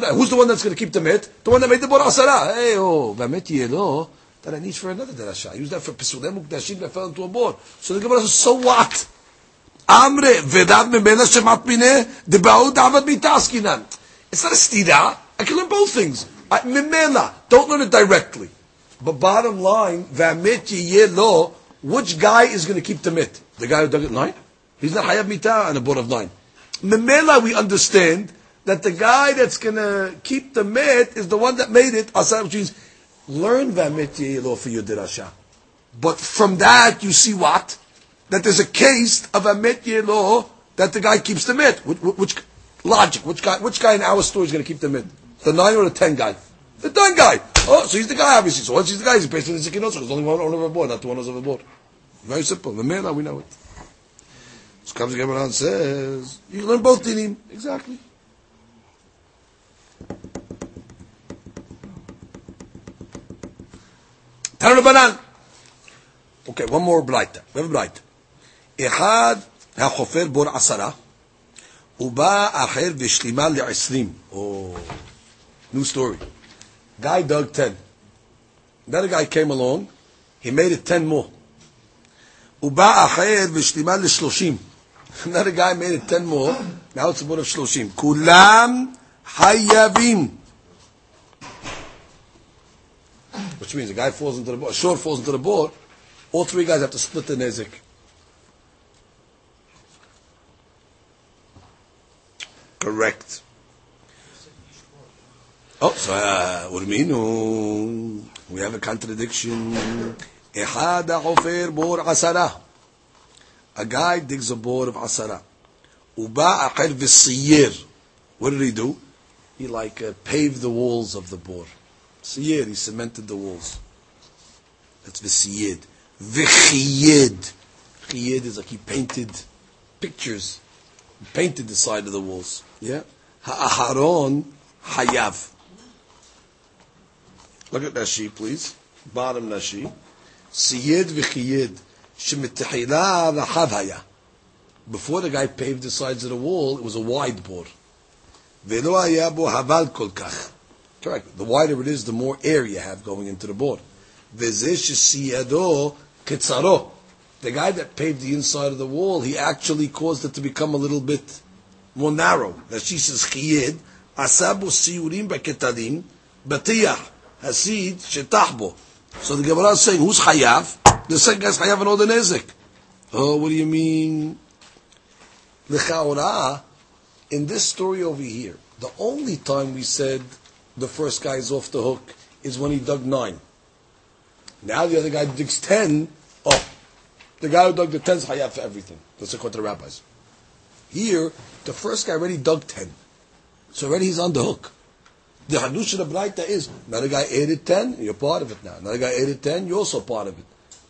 that. Who's the one that's going to keep the met? The one that made the board Asara. Hey, oh, Vamet Yelo, that I need for another Darasha. I use that for Pesudei Mukdashim that fell into a board. So the Gemara says, so what? Amre, Vedav Memela Shemat Mineh, Debaud Avad Mitaskinan. It's not a stira. I can learn both things. Memela, don't learn it directly. But bottom line, Vamet Yelo, which guy is going to keep the mit? The guy who dug it 9? He's not Hayav Mitah on a board of 9. Memela, we understand that the guy that's going to keep the mit is the one that made it. Asar, which means, learn Vamet Yelo for your derasha. But from that, you see what? That there's a case of Vamet Yelo that the guy keeps the mit. Which logic? Which guy in our story is going to keep the mit? The 9 or the 10 guy? The 10 guy. Oh, so he's the guy, obviously. So once he's the guy, he's based on the Zikin also. There's only one owner of a board, not two owners of a board. Very simple. The Mela, we know it. So comes the Gemara and says, you learn both dinim. Exactly. Taran Banan. Okay, one more blight. We have a blight. Echad hachofer bor asara. Uba acher vishlima le'isrim. Oh. New story. Guy dug 10. Another guy came along. He made it 10 more. Uba acher v'shlimal l'shloshim. Another guy made it 10 more. Now it's a board of shloshim. Kulam hayavim. Which means a guy falls into the board. A short falls into the board. All three guys have to split the nezik. Correct. Oh, so Urminu, we have a contradiction. Echad ha'ofer bor asara. A guy digs a bor of asara. Uba acher v'siyir. What did he do? He paved the walls of the bor. Siyir, he cemented the walls. That's v'siyid. V'chiyid. Chiyid is he painted pictures. He painted the side of the walls. Yeah? Ha'aharon hayav. Look at Nashi, please. Bottom Nashi. Siyed v'chiyed. Shemetechila rachav haya. Before the guy paved the sides of the wall, it was a wide board. Ve'lo haya bo haval kol kach. Correct. The wider it is, the more air you have going into the board. The guy that paved the inside of the wall, he actually caused it to become a little bit more narrow. That she says, Chiyed, Asabu Siurim Beketadim, Batiyah, Hasid, Shetahbo. So the Gemara is saying, who's Chayav? The second guy's Chayav and all the Nezek. Oh, what do you mean? L'chaorah, in this story over here, the only time we said the first guy is off the hook is when he dug 9. Now the other guy digs 10. Oh, the guy who dug the 10 is Hayav for everything. That's according to the rabbis. Here, the first guy already dug 10. So already he's on the hook. The Hadush of the Braita is, another guy added 10, you're part of it now. Another guy added 10, you're also part of it.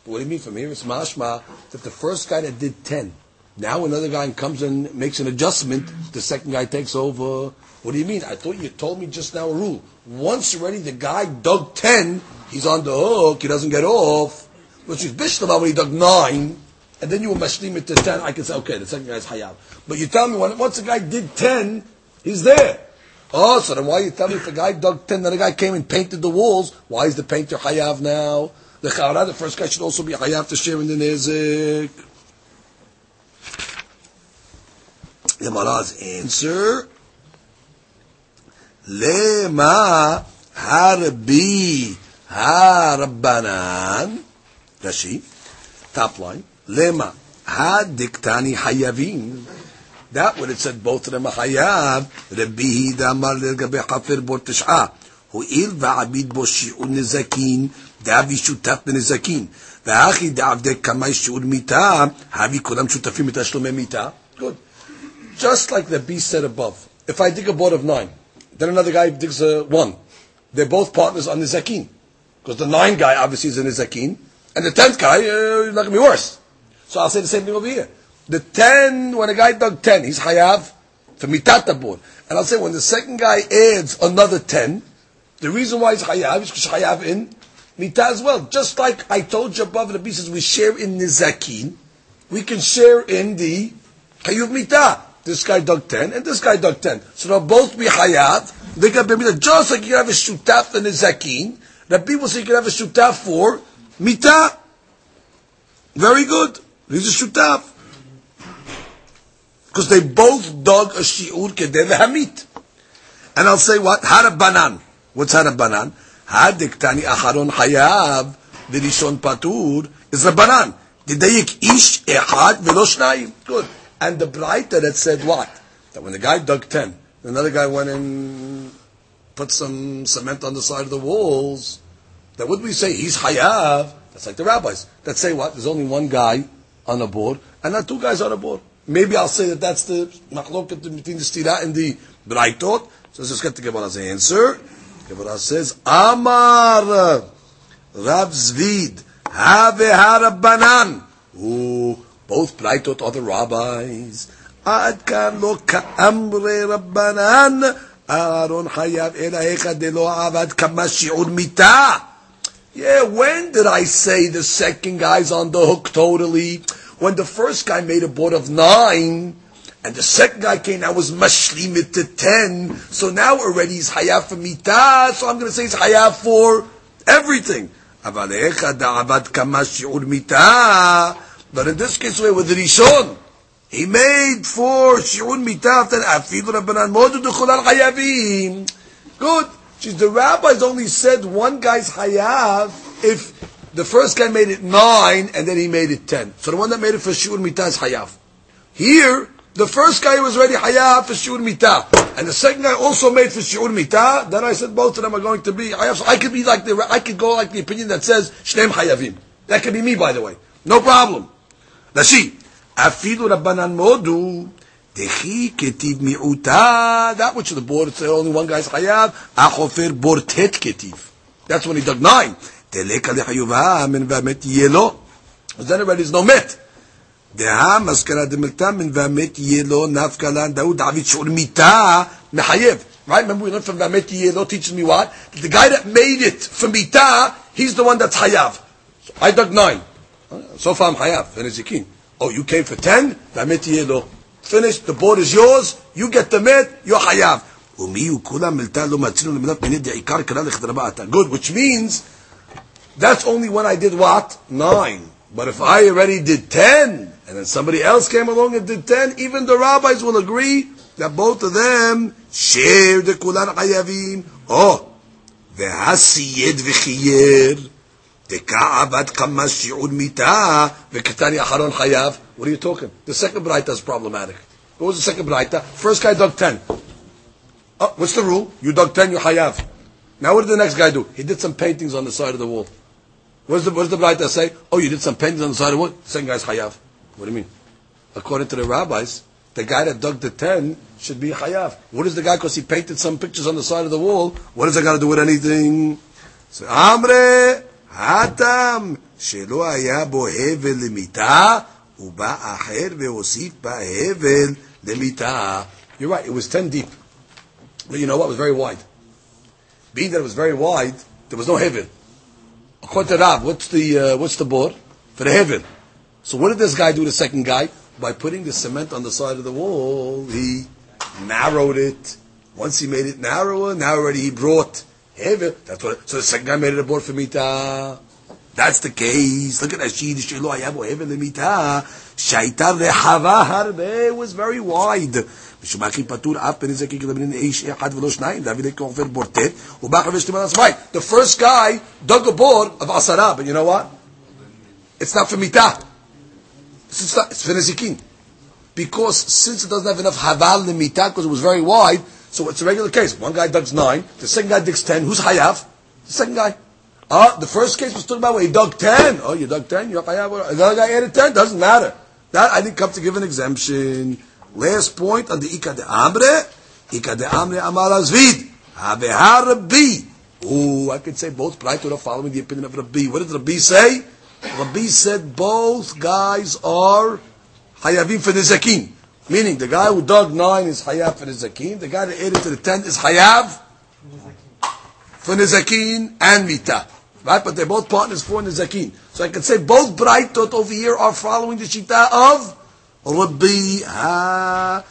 But what do you mean from here? It's mashma that the first guy that did 10, now another guy comes and makes an adjustment, the second guy takes over. What do you mean? I thought you told me just now a rule. Once already the guy dug 10, he's on the hook, he doesn't get off. Which is Bishlama when he dug 9, and then you were mashlim it to 10, I can say, okay, the second guy's Hayab. But you tell me, once the guy did 10, he's there. Oh, so then why are you telling me if the guy dug 10, then the guy came and painted the walls, why is the painter Hayav now? The Chara, the first guy should also be Hayav to share in the Nezik. The Gemara's answer, Lema Harbi Harbanan. Rashi, top line, Lema Hadiktani Hayavin. That would have said both of them are Hayav. Rabbi Hidamar Lelgabe Hafir Bortishah. Hu'il Va'abid Boshi'un Nezakin. Davi Shutaf Nezakin. Va'achi Da'avdek Kamai Shi'ud Mita. Havi Kulam Shutafim Mitashlome Mita. Good. Just like the B said above, if I dig a board of 9, then another guy digs a 1. They're both partners on the Zakin. Because the 9 guy obviously is in the Zakin, and the 10th guy is not going to be worse. So I'll say the same thing over here. The 10, when a guy dug 10, he's Hayav for Mitata board. And I'll say when the second guy adds another 10, the reason why he's Hayav is because Hayav in Mita as well. Just like I told you above, the B says we share in the Zakin, we can share in the Hayuv Mita. This guy dug 10, and this guy dug 10. So they'll both be Hayav. They can be Mita. Just like you can have a Shutaf and a Zakin, Rabbi will say you can have a Shutaf for Mita. Very good. He's a Shutaf. Because they both dug a Shi'ur Kedev Hamit. And I'll say what? Harabanan. What's Harabanan? Hadiktani Acharon Hayav. Virishon Patur. Is a banan. Didayik Ish Echad Veloshnayim. Good. And the Braita that said what? That when the guy dug 10, another guy went and put some cement on the side of the walls, that would we say, he's Hayav? That's like the rabbis. That say what? There's only one guy on a board, and not two guys on a board. Maybe I'll say that that's the machloket between the Stira and the Braitot. So let's just get the Gemara's answer. Gemara says, Amar Rav Zvid Have Harabanan. Ooh. Both Braitot are the rabbis. Ad kan lo ka'amre Rabbanan. Aaron Hayav Elahecha de lo avad kamashi'ur mita. Yeah, when did I say the second guy's on the hook totally? When the first guy made a board of 9, and the second guy came, I was mashlimit to 10. So now already he's Hayav for mita. So I'm going to say he's Hayav for everything. Aval Elahecha da avad kamashi'ur mita. But in this case, with Rishon, he made 4 shi'un mitaf, then afidu rabbanan modu dukhul al-hayavim. Good. The rabbis only said one guy's hayav if the first guy made it 9 and then he made it 10. So the one that made it for shi'un mitaf is hayav. Here, the first guy was already hayav for shi'un mitaf. And the second guy also made for shi'un mitaf. Then I said both of them are going to be hayav. So I could be like the opinion that says, shneim hayavim. That could be me, by the way. No problem. Nashi, afidu rabbanan modu, dechi ketiv mi'uta, that which the board said only one guy's hayav, achofer bortet ketiv. That's when he dug 9. Teleka lehayuvah min vamet yelo. Then already is no met. Deha maskara demilta min vamet yelo nafkalan daud avid shur mita mehayev. Right? Remember we learned from vamet yelo teaches me what? The guy that made it for mita, he's the one that's hayav. So I dug 9. So far I'm Hayav, Nezikin. Oh, you came for 10? Finished, the board is yours, you get the met, you're Hayav. Good, which means that's only when I did what? 9. But if I already did 10, and then somebody else came along and did 10, even the rabbis will agree that both of them share the kulan chayavim. Oh, v'hasiyed v'chiyer deka'avat kamma shi'ud mita v'ketani acharon chayav. What are you talking? The second braita is problematic. What was the second braita? First guy dug 10. Oh, what's the rule? You dug 10, you hayav. Now what did the next guy do? He did some paintings on the side of the wall. What does the braita say? Oh, you did some paintings on the side of the wall? Second guy's hayav. What do you mean? According to the rabbis, the guy that dug the 10 should be hayav. What is the guy, because he painted some pictures on the side of the wall, what does that got to do with anything? So, Amre, hatam, shelo haya bo hevel lemita, uba acher veosif ba hevel lemita. You're right, it was 10 deep. But you know what? It was very wide. Being that it was very wide, there was no hevel. According to Rav, what's the bor? For the hevel. So what did this guy do, the second guy? By putting the cement on the side of the wall, he narrowed it. Once he made it narrower, now already he brought hevel. So the second guy made it a bor for mita. That's the case. Look at Ashid. Shelo hayabo hevel lemita. Shaitar rehava harbe. It was very wide. The first guy dug a bor of asara, but you know what? It's not for mitah. It's for nezikin. Because since it doesn't have enough haval in mitah, because it was very wide, so it's a regular case. One guy dug 9, the second guy digs 10. Who's hayav? The second guy. The first case was talking about where he dug 10. Oh, you dug 10, you're hayav. The other guy added 10, doesn't matter. That I didn't come to give an exemption. Last point on the Ika de Amre Amar Azvid. Havehar Rabbi. Oh, I could say both Plato are following the opinion of Rabbi. What did Rabbi say? Rabbi said both guys are Hayavim for the Zakin. Meaning the guy who dug 9 is Hayav for the Zakin. The guy that added to the 10 is Hayav for the Zakin and Mita. Right? But they're both partners for the Zakin. So I could say both Braitot over here are following the Shita of Rabbi Hach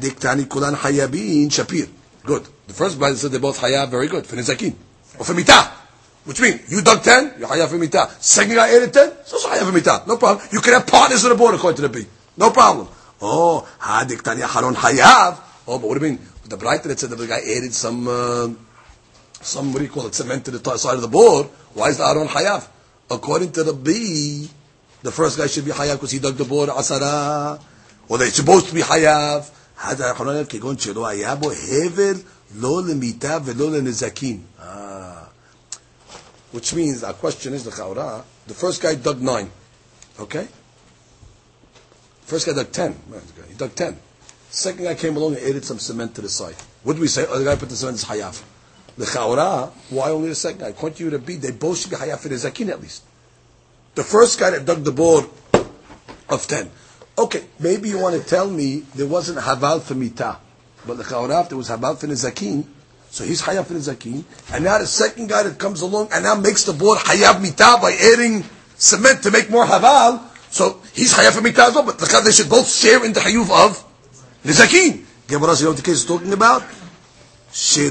Diktani Kulan Hayabin Shapir. Good. The first brother said they're both Hayab, very good. For Nizakin. Or for Mitah. Which means you dug 10, you're Hayab for Mitah. Second guy added 10, so it's Hayab for Mitah. No problem. You can have partners on the board according to the B. No problem. Oh, Ha Diktani Haron Hayab. Oh, but what do you mean? The brighter that said that the guy added some, what do you call it, cement to the side of the board. Why is the Haron Hayab? According to the B, the first guy should be hayav because he dug the bor asara, or they're supposed to be hayav. Which means our question is the first guy dug 9, okay? First guy dug 10. He dug 10. Second guy came along and added some cement to the side. What do we say? Oh, the guy put the cement is hayav. The chaura, why only the second guy? According to you to be, they both should be hayav for the zakin at least. The first guy that dug the bor of 10. Okay, maybe you want to tell me there wasn't haval for mitah, but the chaurav there was haval for nezakin, so he's hayav for nezakin. And now the second guy that comes along and now makes the bor hayav mitah by adding cement to make more haval, so he's hayav for mitah as well. But they should both share in the hayuv of nezakin. Gemara, you know what the case is talking about? The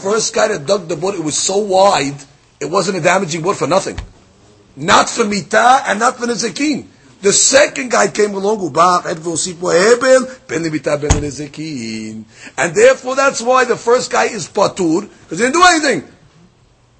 first guy that dug the bor, it was so wide. It wasn't a damaging word for nothing. Not for mitah and not for nezekin. The second guy came along, and therefore that's why the first guy is patur, because he didn't do anything.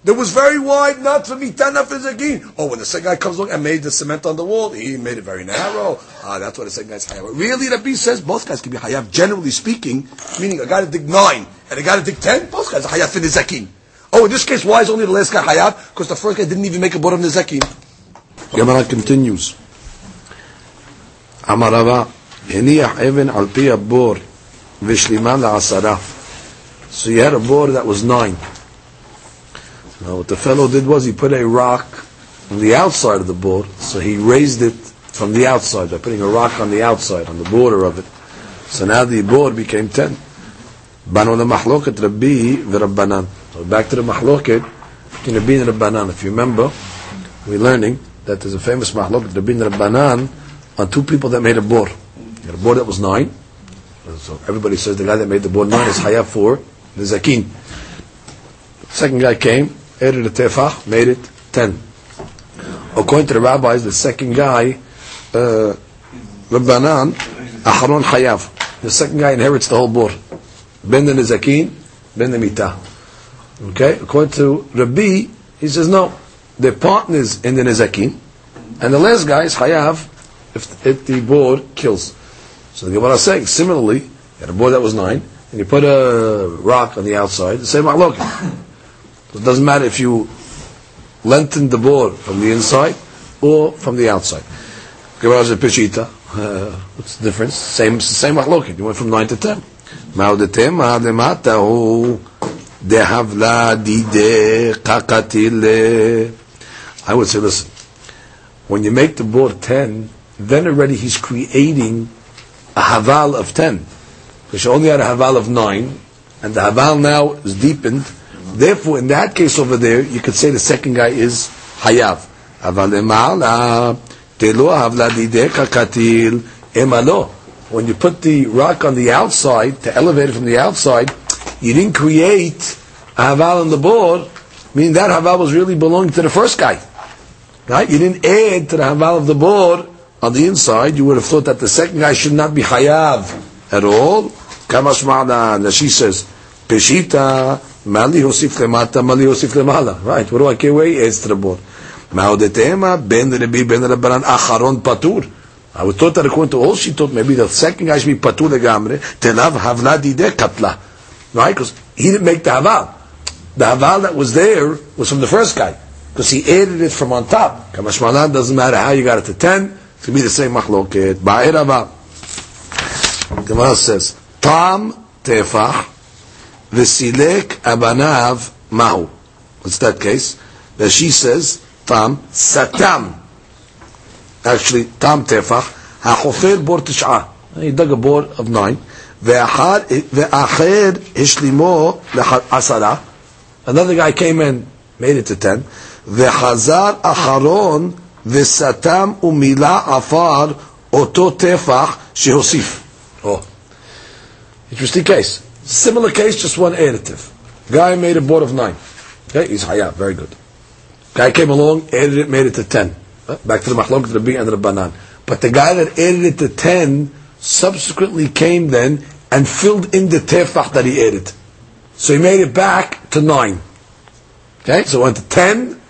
It was very wide, not for mitah, not for nezekin. Oh, when the second guy comes along and made the cement on the wall, he made it very narrow. That's why the second guy's hayav. Really, Rabbi says both guys can be hayav, generally speaking, meaning a guy to dig 9 and a guy to dig 10, both guys are hayav for nezekin. Oh, in this case, why is only the last guy hayav? Because the first guy didn't even make a bor of nezakim. Gemara continues. Amar Rava, heniach even al pi bor v'shliman la'asara. So you had a bor that was 9. Now what the fellow did was he put a rock on the outside of the bor, so he raised it from the outside by putting a rock on the outside, on the border of it. So now the bor became 10. Banu lemachloket Rabbi v'Rabbanan. Back to the mahloket between Rabina and Rabbanan. If you remember, we're learning that there's a famous mahloket Rabina and Rabbanan on two people that made a bor. A bor that was 9. So everybody says the guy that made the bor 9 is hayav for the zakin. Second guy came, ate the tefach, made it 10. According to the rabbis, the second guy, Rabbanan, Acharon Chayav. The second guy inherits the whole board. Ben the Nezakin, Ben the Mitah. Okay? According to Rabbi, he says no. They're partners in the Nezakin. And the last guy is Chayav if the board kills. So the Gemara is saying, similarly, you had a board that was 9, and you put a rock on the outside, the same machloket. So it doesn't matter if you lengthen the board from the inside or from the outside. Gemara is a peshita. What's the difference? Same machloket. You went from 9 to 10. I would say, listen, when you make the board 10, then already he's creating a haval of 10. Because you only had a haval of 9, and the haval now is deepened. Therefore, in that case over there, you could say the second guy is hayav. When you put the rock on the outside, to elevate it from the outside, you didn't create a haval on the board, meaning that haval was really belonging to the first guy. Right? You didn't add to the haval of the board on the inside. You would have thought that the second guy should not be hayav at all. Kamashma'na, she says, Peshita, Mali Hosif Lemata, Mali Hosif Lemala. Right, what do I care where he adds to the board? Ma'odetema, Ben Rebi, Ben Rabbanan, Acharon Patur. I would thought that according to all she thought, maybe the second guy should be Patur Legamre, Telav Havla Dideh Katla. Right, because he didn't make the haval. The haval that was there was from the first guy. Because he added it from on top. Kamashmalan, doesn't matter how you got it to 10, it's going to be the same machloket. Ba'er Abba. Gemara says, Tam tefach v'silek abanav mahu. What's that case? That she says, Tam satam. Actually, Tam tefach ha'chofer bor tish'ah. He dug a bor of 9. Ve'acher hishlimo le'asara. Another guy came in, made it to 10. V'chazar acharon v'satam umila afar oto tefach shehosif. Oh, interesting case. Similar case, just one additive. Guy made a board of 9. Okay, he's hayab, very good. Guy came along, added it, made it to 10. Back to the machlok, to the b and the banan. But the guy that added it to 10 subsequently came then and filled in the tefach that he added. So he made it back to 9. Okay, so it went to 10,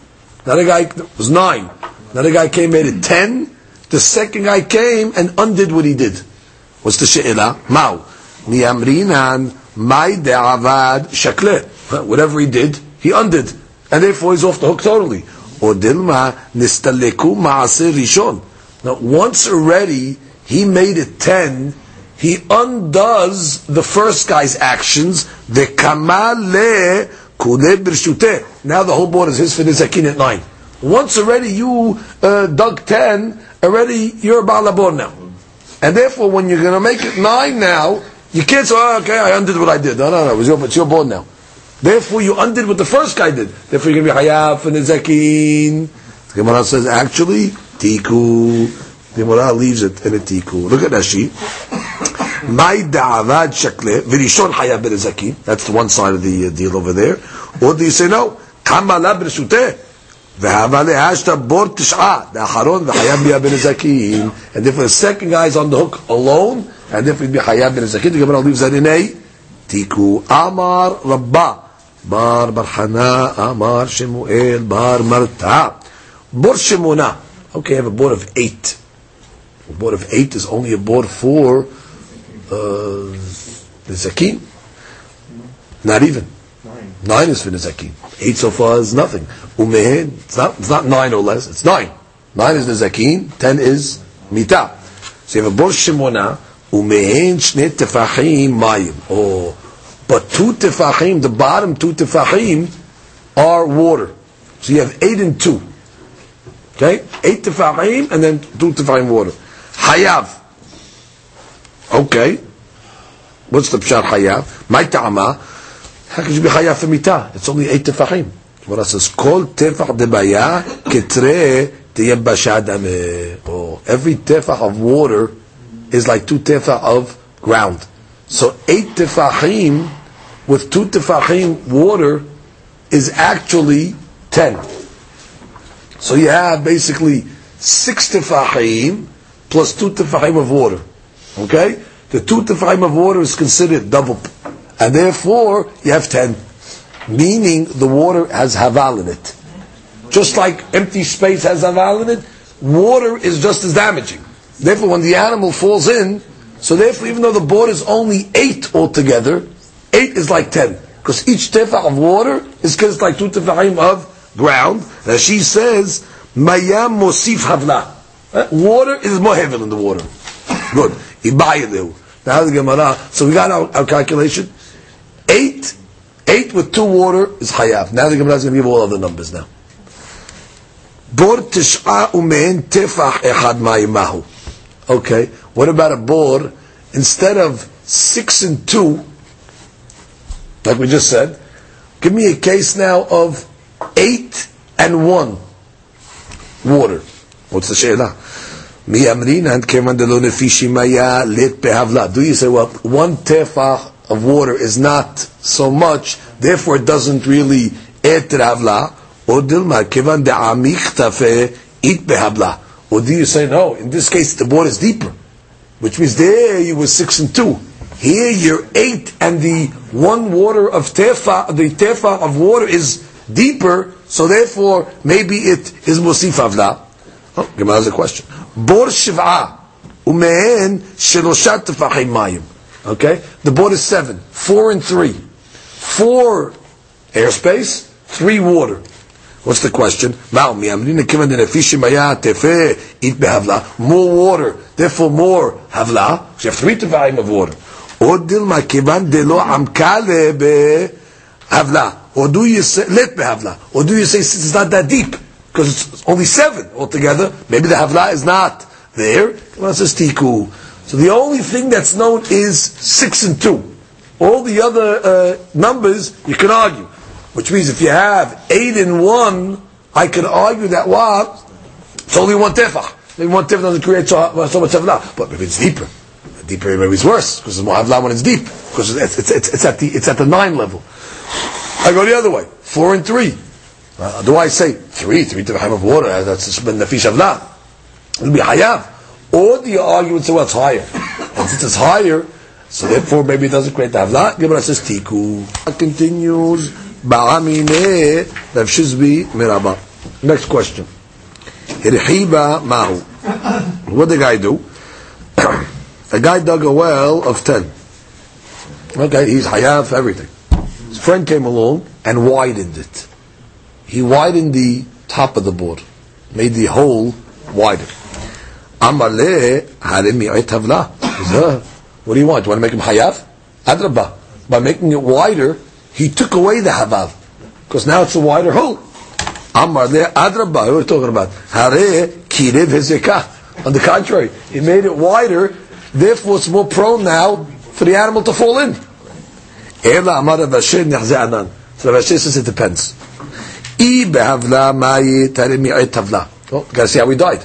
another guy was 9, another guy came, made it 10, the second guy came and undid what he did. What's the she'ila? Mau. Niamrinan mai de'avad shakle. Whatever he did, he undid. And therefore he's off the hook totally. Odilma nistaleku ma'asir rishon. Now once already he made it 10, he undoes the first guy's actions. The kamale Kuleb Birshute. Now the whole board is his for Nizakin at 9. Once already you dug 10, already you're Ba'al HaBor now. And therefore when you're going to make it 9 now, you can't say, oh, okay, I undid what I did. No, it's your board now. Therefore you undid what the first guy did. Therefore you're going to be Hayaf for Nizakin. The Gemara says, actually, Tiku. The Gemara leaves it in a Tiku. Look at Rashi. My da'avad shakle v'rishon hayab b'nizakin. That's the one side of the deal over there. Or do you say no? Kamala b'rishuteh v'hava lehashta bor tish'ah da'acharon v'hayab b'nizakin. And therefore the second guy is on the hook alone, and therefore he'd be hayab b'nizakin. The Gemara leaves that in a tiku. Amar Rabba bar Barhana Amar Shemuel bar Marta bor Shemona. Okay, I have a board of 8. A board of 8 is only a board for Nizakin? Not even. 9 is for Nizakin. 8 so far is nothing. Umehen, it's not 9 or less, it's 9. 9 is Nizakin, 10 is Mita. So you have a Bor Shimona, Umehen Shne Tefachim Mayim. Oh, but 2 Tefachim, the bottom 2 Tefachim are water. So you have 8 and 2. Okay? 8 Tefachim and then 2 Tefachim water. Hayav. Okay, what's the pshat hayav? My ta'ama, how could you be hayav for mitah? It's only 8 tefachim. Gemara says, "Kol tefach debaya ketre teyebashad ameh." Oh, every tefach of water is like 2 tefach of ground. So 8 tefachim with 2 tefachim water is actually 10. So you have basically 6 tefahim plus 2 tefahim of water. Okay? The 2 tefahim of water is considered double. And therefore, you have 10. Meaning the water has haval in it. Just like empty space has haval in it, water is just as damaging. Therefore, when the animal falls in, so therefore, even though the board is only 8 altogether, 8 is like 10. Because each tefah of water is considered like 2 tefahim of ground. As she says, Mayam Mosif Havla. Water is more heavy than the water. Good. Ibayidu. Now the Gemara, so we got our calculation. 8 with 2 water is Hayav. Now the Gemara is going to give all other numbers now. Bor tish'a umein tefah echad ma'imahu. Okay, what about a bor? Instead of 6 and 2, like we just said, give me a case now of 8 and 1 water. What's the sheila? Mi amrina and keman delo nefishi maya lit behavla. Do you say, well, 1 tefah of water is not so much, therefore it doesn't really add to the havla? Or dilma kevan de amiktafe it behavla. Or do you say, no, in this case the board is deeper, which means there you were 6 and 2. Here you're 8 and the 1 water of tefa, the tefa of water is deeper, so therefore maybe it is mosif avla. Oh, Gemara has a question. Bor shiva ume'en sheloshat tefachim mayim. Okay, the board is 7, 4 and 3, 4 airspace, 3 water. What's the question? More water, therefore more havla. So you have 3 tefahim of water. Or do you say since it's not that deep, because it's only 7 altogether, maybe the havla is not there? So the only thing that's known is 6 and 2. All the other numbers you can argue. Which means if you have 8 and 1, I can argue that what? It's only 1 tefah. Maybe 1 tefah doesn't create so much havla. But maybe it's deeper. Deeper maybe it's worse, because it's more havla when it's deep. Because it's at the 9 level. I go the other way. 4 and 3. Do I say 3 tefahim of water? That's ben nafish havla. It'll be hayav. Or do you argue and say, well, it's higher? And since it's higher, so therefore maybe it doesn't create the havla. Gemara says tiku. It continues. Next question. What did the guy do? A guy dug a well of 10. Okay, he's hayav everything. His friend came along and widened it. He widened the top of the board, made the hole wider. What do you want? You want to make him hayav? Adrabah. By making it wider, he took away the havav, because now it's a wider hole. Amar le adrabah, who are we talking about? Hare kirev hezekah. On the contrary, he made it wider, therefore it's more prone now for the animal to fall in. Ela amar Rav Asher nechzeh anan. So Rav Asher says it depends. I behavla mayi tarim mi'et havla. Well, you gotta see how he died.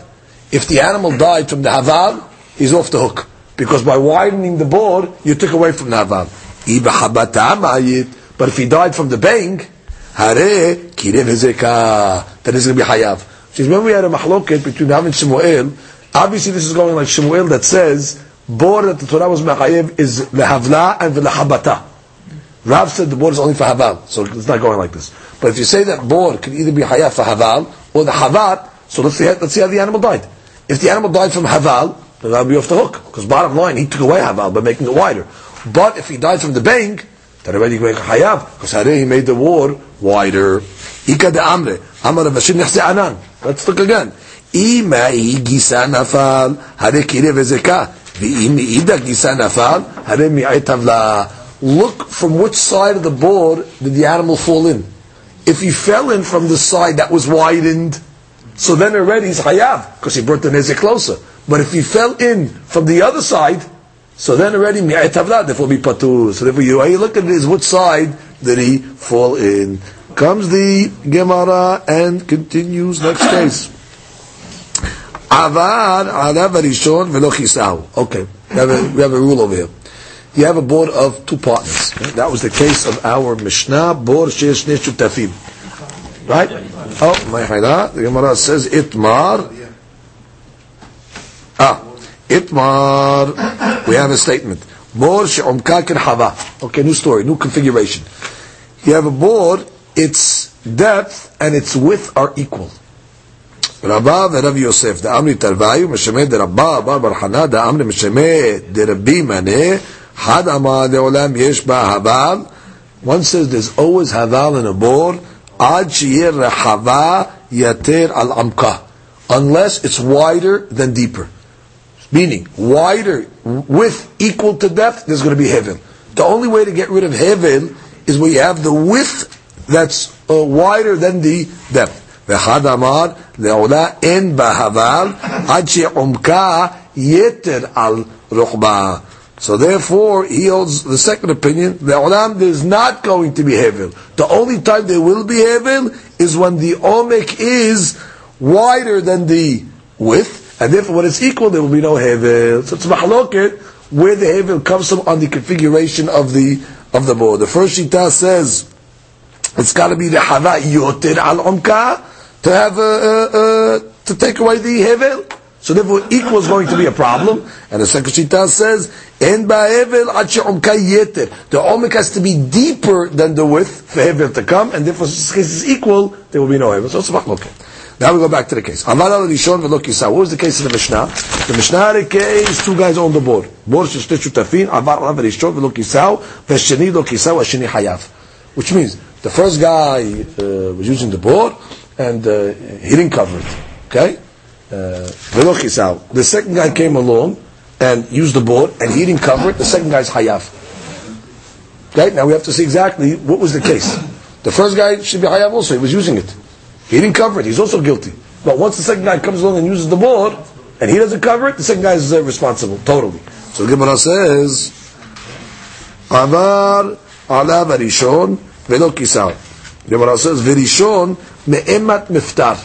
If the animal died from the havav, he's off the hook, because by widening the board, you took away from the havav. I behabata mayit. But if he died from the bang, hare kirev hezekah, that is going to be hayav. Because when we had a mahloket between Rav and Shmuel, obviously this is going like Shmuel that says, board that the Torah was mechayev is lehavla and lehabata. Rav said the board is only for haval, so it's not going like this. But if you say that board can either be hayav for haval, or the havat, so let's see how the animal died. If the animal died from haval, then that'll be off the hook. Because bottom line, he took away haval by making it wider. But if he died from the bang, then already going hayav, because Hareh he made the war wider. Ika de amre, amar Rav Asher nechzeh anan. Let's look again. Ima I gisa nafal, Hareh kirev hezekah, ve'im ida gisa nafal, Hareh mi'et havla. Look from which side of the board did the animal fall in. If he fell in from the side that was widened, so then already he's hayav, because he brought the nezek closer. But if he fell in from the other side, so then already, mi'at havla, therefore be patur. So therefore, you look at it is which side did he fall in. Comes the Gemara and continues next case. Avar alav arishon velo chisahu. Okay, we have a rule over here. you have a board of two partners. That was the case of our Mishnah, board sheyesh shnei shutafim. Right? Oh, my chayla, the Gemara says, Itmar. Itmar. We have a statement. Board she'omka k'rhava. Okay, new story, new configuration. You have a board, its depth and its width are equal. Rabba ve'Rav Yosef, da'amri tarvayu, meshameh de'Rabba, bar barhana, da'amri meshameh de'Rabbi maneh, had ama de'olam yesh ba'haval. One says there's always haval in a board, ad sheyir rehava yater al-amka, unless it's wider than deeper. Meaning, wider, width equal to depth, there's going to be hevel. The only way to get rid of hevel is where you have the width that's wider than the depth. ואחד אמר, לעולה אין בה הבל, עד שעומקה יתר על רוחבה. So therefore, he holds the second opinion, לעולם there's not going to be hevel. The only time there will be hevel is when the omek is wider than the width, and therefore when it's equal, there will be no hevel. So it's mahloket, where the hevel comes from on the configuration of the board. The first shita says, it's got to be the hava yoter al omka to have to take away the hevel. So therefore, equal is going to be a problem. And the second shita says, "En ba hevel ache omka yeter." The omek has to be deeper than the width for hevel to come, and therefore, since this case is equal, there will be no hevel. So it's machloket. Now we go back to the case. Amar al rishon v'lo kisa. What was the case of the Mishnah? The Mishnah had a case: two guys on the board. Board sheshnei shutafin. Amar al rishon v'lo kisa. V'sheni lo kisa. V'sheni hayav. Which means, the first guy was using the board, and he didn't cover it. Okay? The second guy came along and used the board, and he didn't cover it. The second guy's hayaf. Okay? Now we have to see exactly what was the case. The first guy should be hayaf also. He was using it. He didn't cover it. He's also guilty. But once the second guy comes along and uses the board, and he doesn't cover it, the second guy is responsible, totally. So Gemara says, Amar ala varishon, Velo kisao. Gemara says, "Verishon me'emat miftar."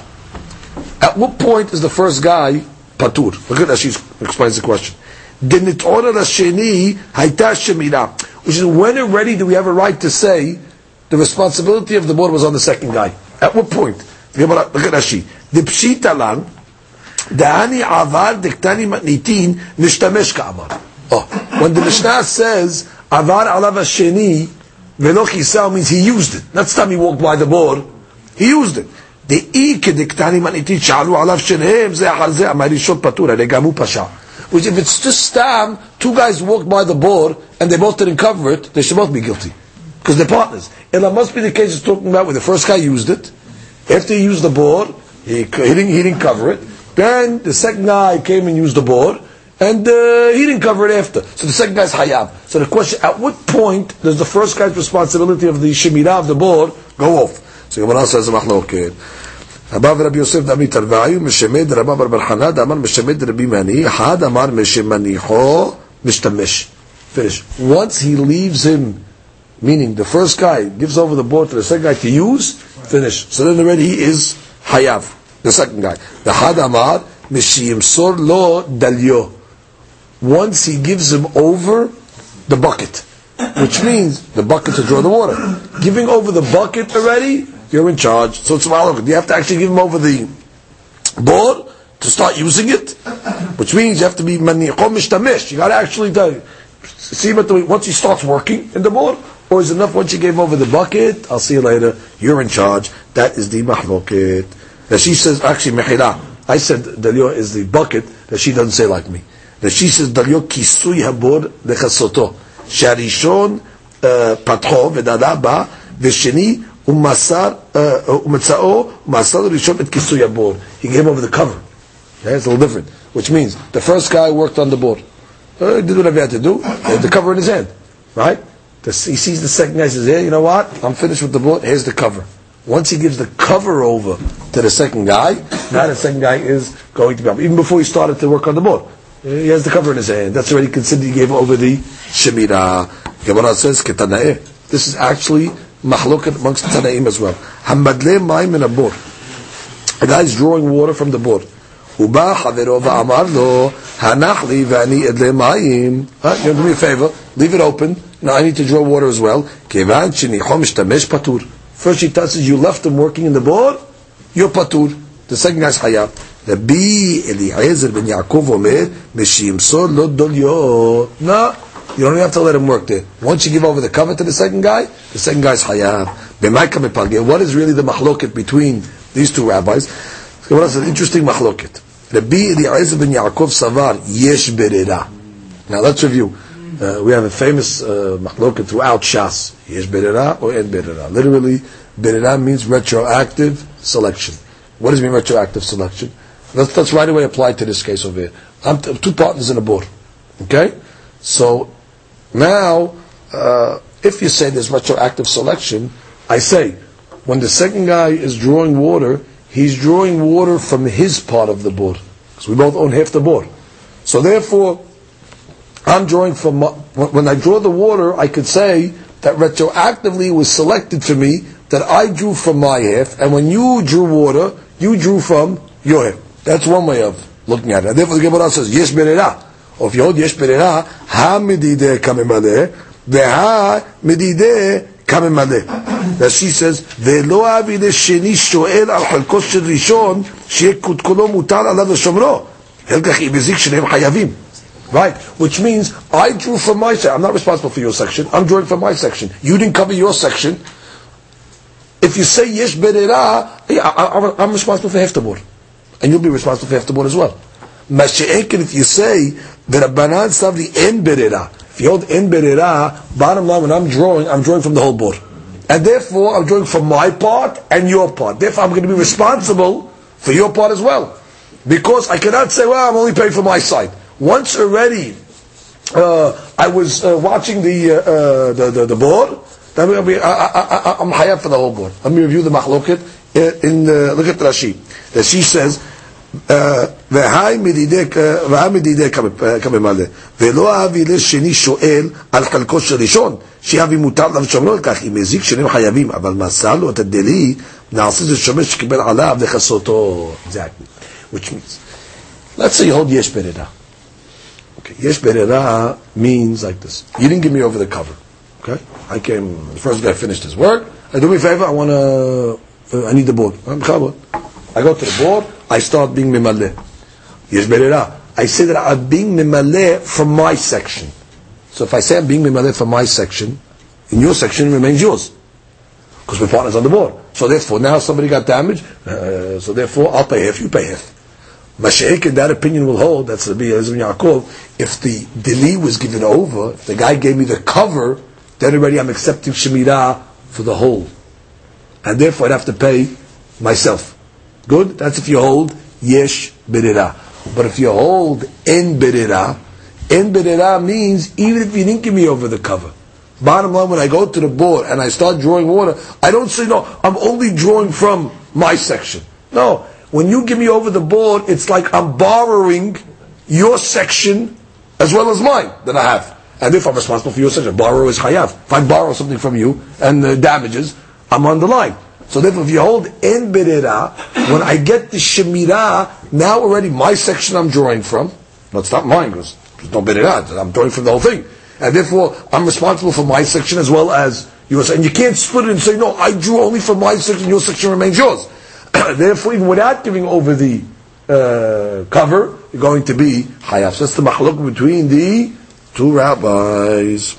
At what point is the first guy patur? Look at that. She explains the question. Denit order hasheni haytash shemira, which is when already do we have a right to say the responsibility of the board was on the second guy? At what point? Look at Rashi. The pshita lan da'ani avar diktani matnitin nishtamesh ka'amar. Oh, when the Mishnah says avar alav hasheni. Velo kisao means he used it. Not time he walked by the board. He used it. Which if it's just stam, two guys walked by the board and they both didn't cover it, they should both be guilty. Because they're partners. And that must be the case it's talking about where the first guy used it. After he used the board, he didn't cover it. Then the second guy came and used the board. And he didn't cover it after. So the second guy's hayab. So the question, at what point does the first guy's responsibility of the shemirah of the board go off? So Gemara says, "Machloket." Abba Rabbi Yosef dami tarvayu meshemed Rabba bar barchana damar meshemed Rabbi mani had amar meshemaniho mishtamesh. Finish. Once he leaves him, meaning the first guy gives over the board to the second guy to use. Finish. So then already he is hayav. The second guy, the had amar meshiyimsor lo dalyo. Once he gives him over the bucket, which means the bucket to draw the water. Giving over the bucket already, you're in charge. So it's malachot. You have to actually give him over the board to start using it, which means you have to be manichom mishtamish. You got to actually see once he starts working in the board, or is it enough once you gave over the bucket? I'll see you later. You're in charge. That is the mahloket. That she says actually mechila. I said dalio is the bucket. That she doesn't say like me. That she says, "Dalyo kisui habor lechasoto sharishon patcho v'dadaba v'sheni umetzao umasar rishon et kisui habor." He gave over the cover. Okay, it's a little different, which means the first guy worked on the board, did whatever he had to do, he had the cover in his hand, right? He sees the second guy, says, "Hey, you know what? I'm finished with the board. Here's the cover." Once he gives the cover over to the second guy, now the second guy is going to be up even before he started to work on the board. He has the cover in his hand. That's already considered he gave over the Shemirah. Gemara says, Ketanaeh. This is actually mahloket amongst the Tanaim as well. Hamadle ma'im in a board. A guy is drawing water from the board. Uba Chaverov Amarlo Hanachli Vani Edle Mayim. You're going to do me a favor. Leave it open. Now I need to draw water as well. Kevan Shenichom Shtamesh Patur. First she touches. You left them working in the board. You're Patur. The second guy's Hayab. Rabbi Eliezer ibn Ya'akov Omer Meshimso Lo Dolyo. No. You don't have to let him work there. Once you give over the cover to the second guy's Hayab. B'maika Mepalge. What is really the mahloket between these two rabbis? It's an interesting mahloket. Rabbi Eliezer ibn Ya'akov Savar Yesh Berera. Now let's review. We have a famous mahloket throughout Shas. Yesh Berera or En Berera. Literally, Berera means retroactive selection. What does it mean retroactive selection? That's right away applied to this case over here. I'm two partners in a board. Okay? So, now, if you say there's retroactive selection, I say, when the second guy is drawing water, he's drawing water from his part of the board. Because we both own half the board. So therefore, I'm drawing from, when I draw the water, I could say that retroactively was selected for me, that I drew from my half, and when you drew water, you drew from your half. That's one way of looking at it. And therefore the Gemara says, Yesh Berera. Or if you hold Yesh Berera, Ha Medideh Kamimale, Veha Medideh Kamimale. That she says, "Ve'lo avi lesheni shoel al halkos shel rishon she'ekut kolo mutar alav leshomro helkach ibezik shneim hayavim." Right, which means I drew from my section. I'm not responsible for your section. I'm drawing from my section. You didn't cover your section. If you say yesh berera, I'm responsible for half the board, and you'll be responsible for half the board as well. Mashe'ekin, if you say v'rabanan savli en berera, if you hold en berera, bottom line, when I'm drawing from the whole board. And therefore, I'm drawing from my part and your part. Therefore, I'm going to be responsible for your part as well. Because I cannot say, well, I'm only paying for my side. Once already, I was watching the board, then I'm hayab for the whole board. Let me review the machloket. Look at Rashi. Rashi says, V'hai medideh kamemaleh. V'lo avi lesheni shoel al chalko shel rishon. שיהבי מותר לשומרו כך, אם הזיק שנים חייבים, אבל מסר לו את הדלי, נעשה זה שומש שקיבל עליו וחסותו. Exactly. Which means, let's say you hold yesh berera. Okay, yesh berera means like this. You didn't give me over the cover. Okay? I came, the first guy finished his work. I do me a favor, I need the board. I go to the board, I start being memaleh. Yesh berera. I say that I'm being memaleh from my section. So if I say I'm being memaleh for my section, in your section remains yours. Because we're partners on the board. So therefore, now somebody got damaged, so therefore I'll pay half, you pay half. Mashiach, in that opinion will hold, that's Rabbi Eliezer ibn Ya'akov, if the dili was given over, if the guy gave me the cover, then already I'm accepting shemirah for the whole. And therefore I'd have to pay myself. Good? That's if you hold yesh berera. But if you hold en berera, En berera means even if you didn't give me over the cover. Bottom line, when I go to the board and I start drawing water, I don't say, no, I'm only drawing from my section. No, when you give me over the board, it's like I'm borrowing your section as well as mine that I have. And if I'm responsible for your section, borrow is chayav. If I borrow something from you and the damages, I'm on the line. So therefore, if you hold en berera, when I get the shemirah, now already my section I'm drawing from, but it's not mine, because there's no berera. I'm drawing from the whole thing. And therefore, I'm responsible for my section as well as yours. And you can't split it and say, no, I drew only from my section, your section remains yours. Therefore, even without giving over the cover, you're going to be hayaf. So that's the machlok between the two rabbis.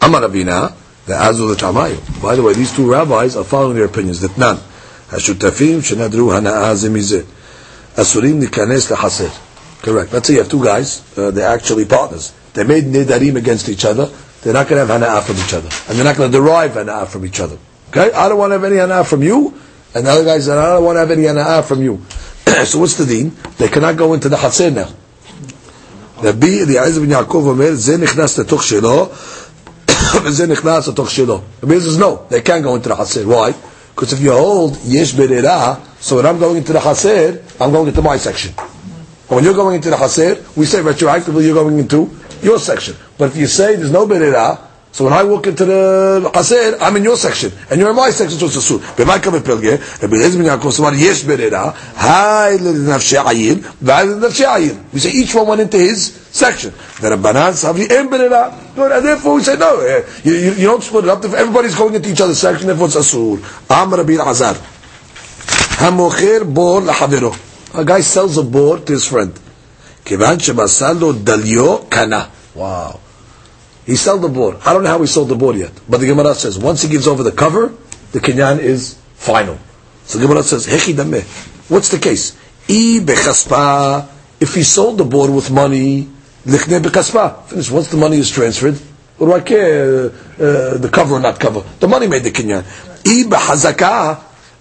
Amar Rabina, the Azul Tamayu. By the way, these two rabbis are following their opinions. That none. Hashutafim shenadru hana'azimizeh. Asurim nikanes lechaser. Correct. Let's say you have two guys, they're actually partners. They made nedarim against each other, they're not going to have hana'ah from each other. And they're not going to derive hana'ah from each other. Okay? I don't want to have any hana'ah from you, and the other guy said, I don't want to have any hana'ah from you. So what's the deen? They cannot go into the chaser now. Rabbi Eliezer ibn Ya'akov Omer, Zeh nichnas letoch shelo, Zeh nichnas letoch shelo. Rabbi says, no, they can't go into the chaser. Why? Because if you hold yesh berera, so when I'm going into the chaser, I'm going into my section. And when you're going into the chaser, we say retroactively you're going into your section. But if you say there's no berera, So when I walk into the chaser, I'm in your section, and you're in my section, so it's a suit. We say each one went into his section. And therefore we say, no, you don't split it up. If everybody's going into each other's section, therefore it's a suit. I'm Rabbi Elazar. A guy sells a board to his friend. Wow. He sold the board. I don't know how he sold the board yet. But the Gemara says, once he gives over the cover, the kinyan is final. So the Gemara says, what's the case? If he sold the board with money, finish. Once the money is transferred, what do I care? The cover or not cover? The money made the kinyan.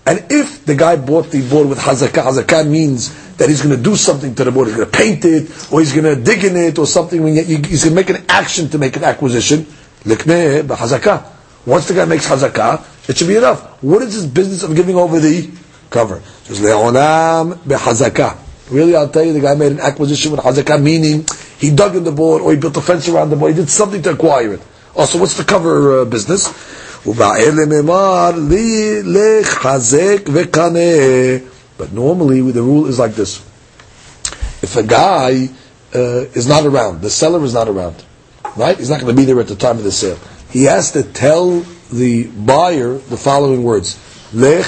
And if the guy bought the board with hazakah means that he's going to do something to the board. He's going to paint it, or he's going to dig in it, or something. He's going to make an action to make an acquisition. Once the guy makes hazakah, it should be enough. What is this business of giving over the cover? Just le'olam behazakah. Really, I'll tell you, the guy made an acquisition with hazakah, meaning he dug in the board, or he built a fence around the board. He did something to acquire it. Also, what's the cover business? But normally the rule is like this. If a guy is not around, the seller is not around, right? He's not going to be there at the time of the sale. He has to tell the buyer the following words, Lech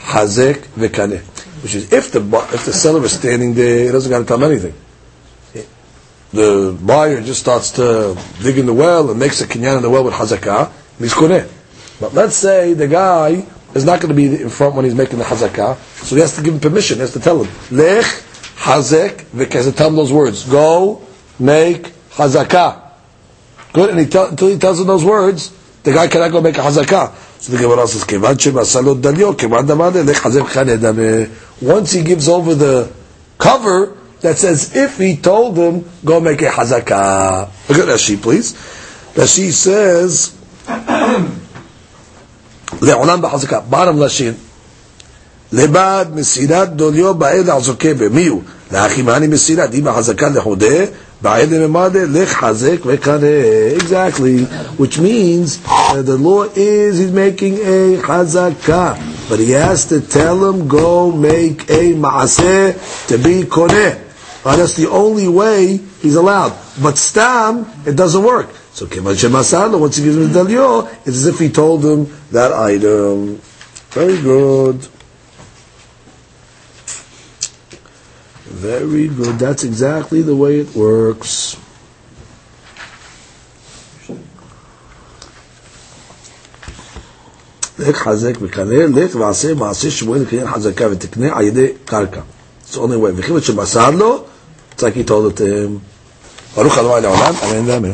Hazek Vekaneh, which is if the seller is standing there, he doesn't got to tell him anything. The buyer just starts to dig in the well and makes a kinyan in the well with hazakah, and he's koneh. But let's say the guy is not going to be in front when he's making the hazakah, so he has to give him permission. He has to tell him, Lech hazek v'keh. He has to tell him those words. Go make hazakah. Good, and until he tells him those words, the guy cannot go make a hazakah. So the Gemara says, once he gives over the cover, that says, if he told him, go make a hazakah. Look at Rashi, please. Rashi says, Le'olam b'hazakah. Bottom Rashi. Lebad mesirat dolyo ba'ed hazokebe. Miyu. Le'achimani mesirat. Ima hazakah lehodeh. Ba'ed ememade lech hazek vekaneh. Exactly. Which means, the law is, he's making a hazakah. But he has to tell him, go make a ma'aseh to be koneh. That's the only way he's allowed. But stam, it doesn't work. So once he gives him the dalyo, it's as if he told him that item. Very good. Very good. That's exactly the way it works. It's the only way. It's like he told it to him.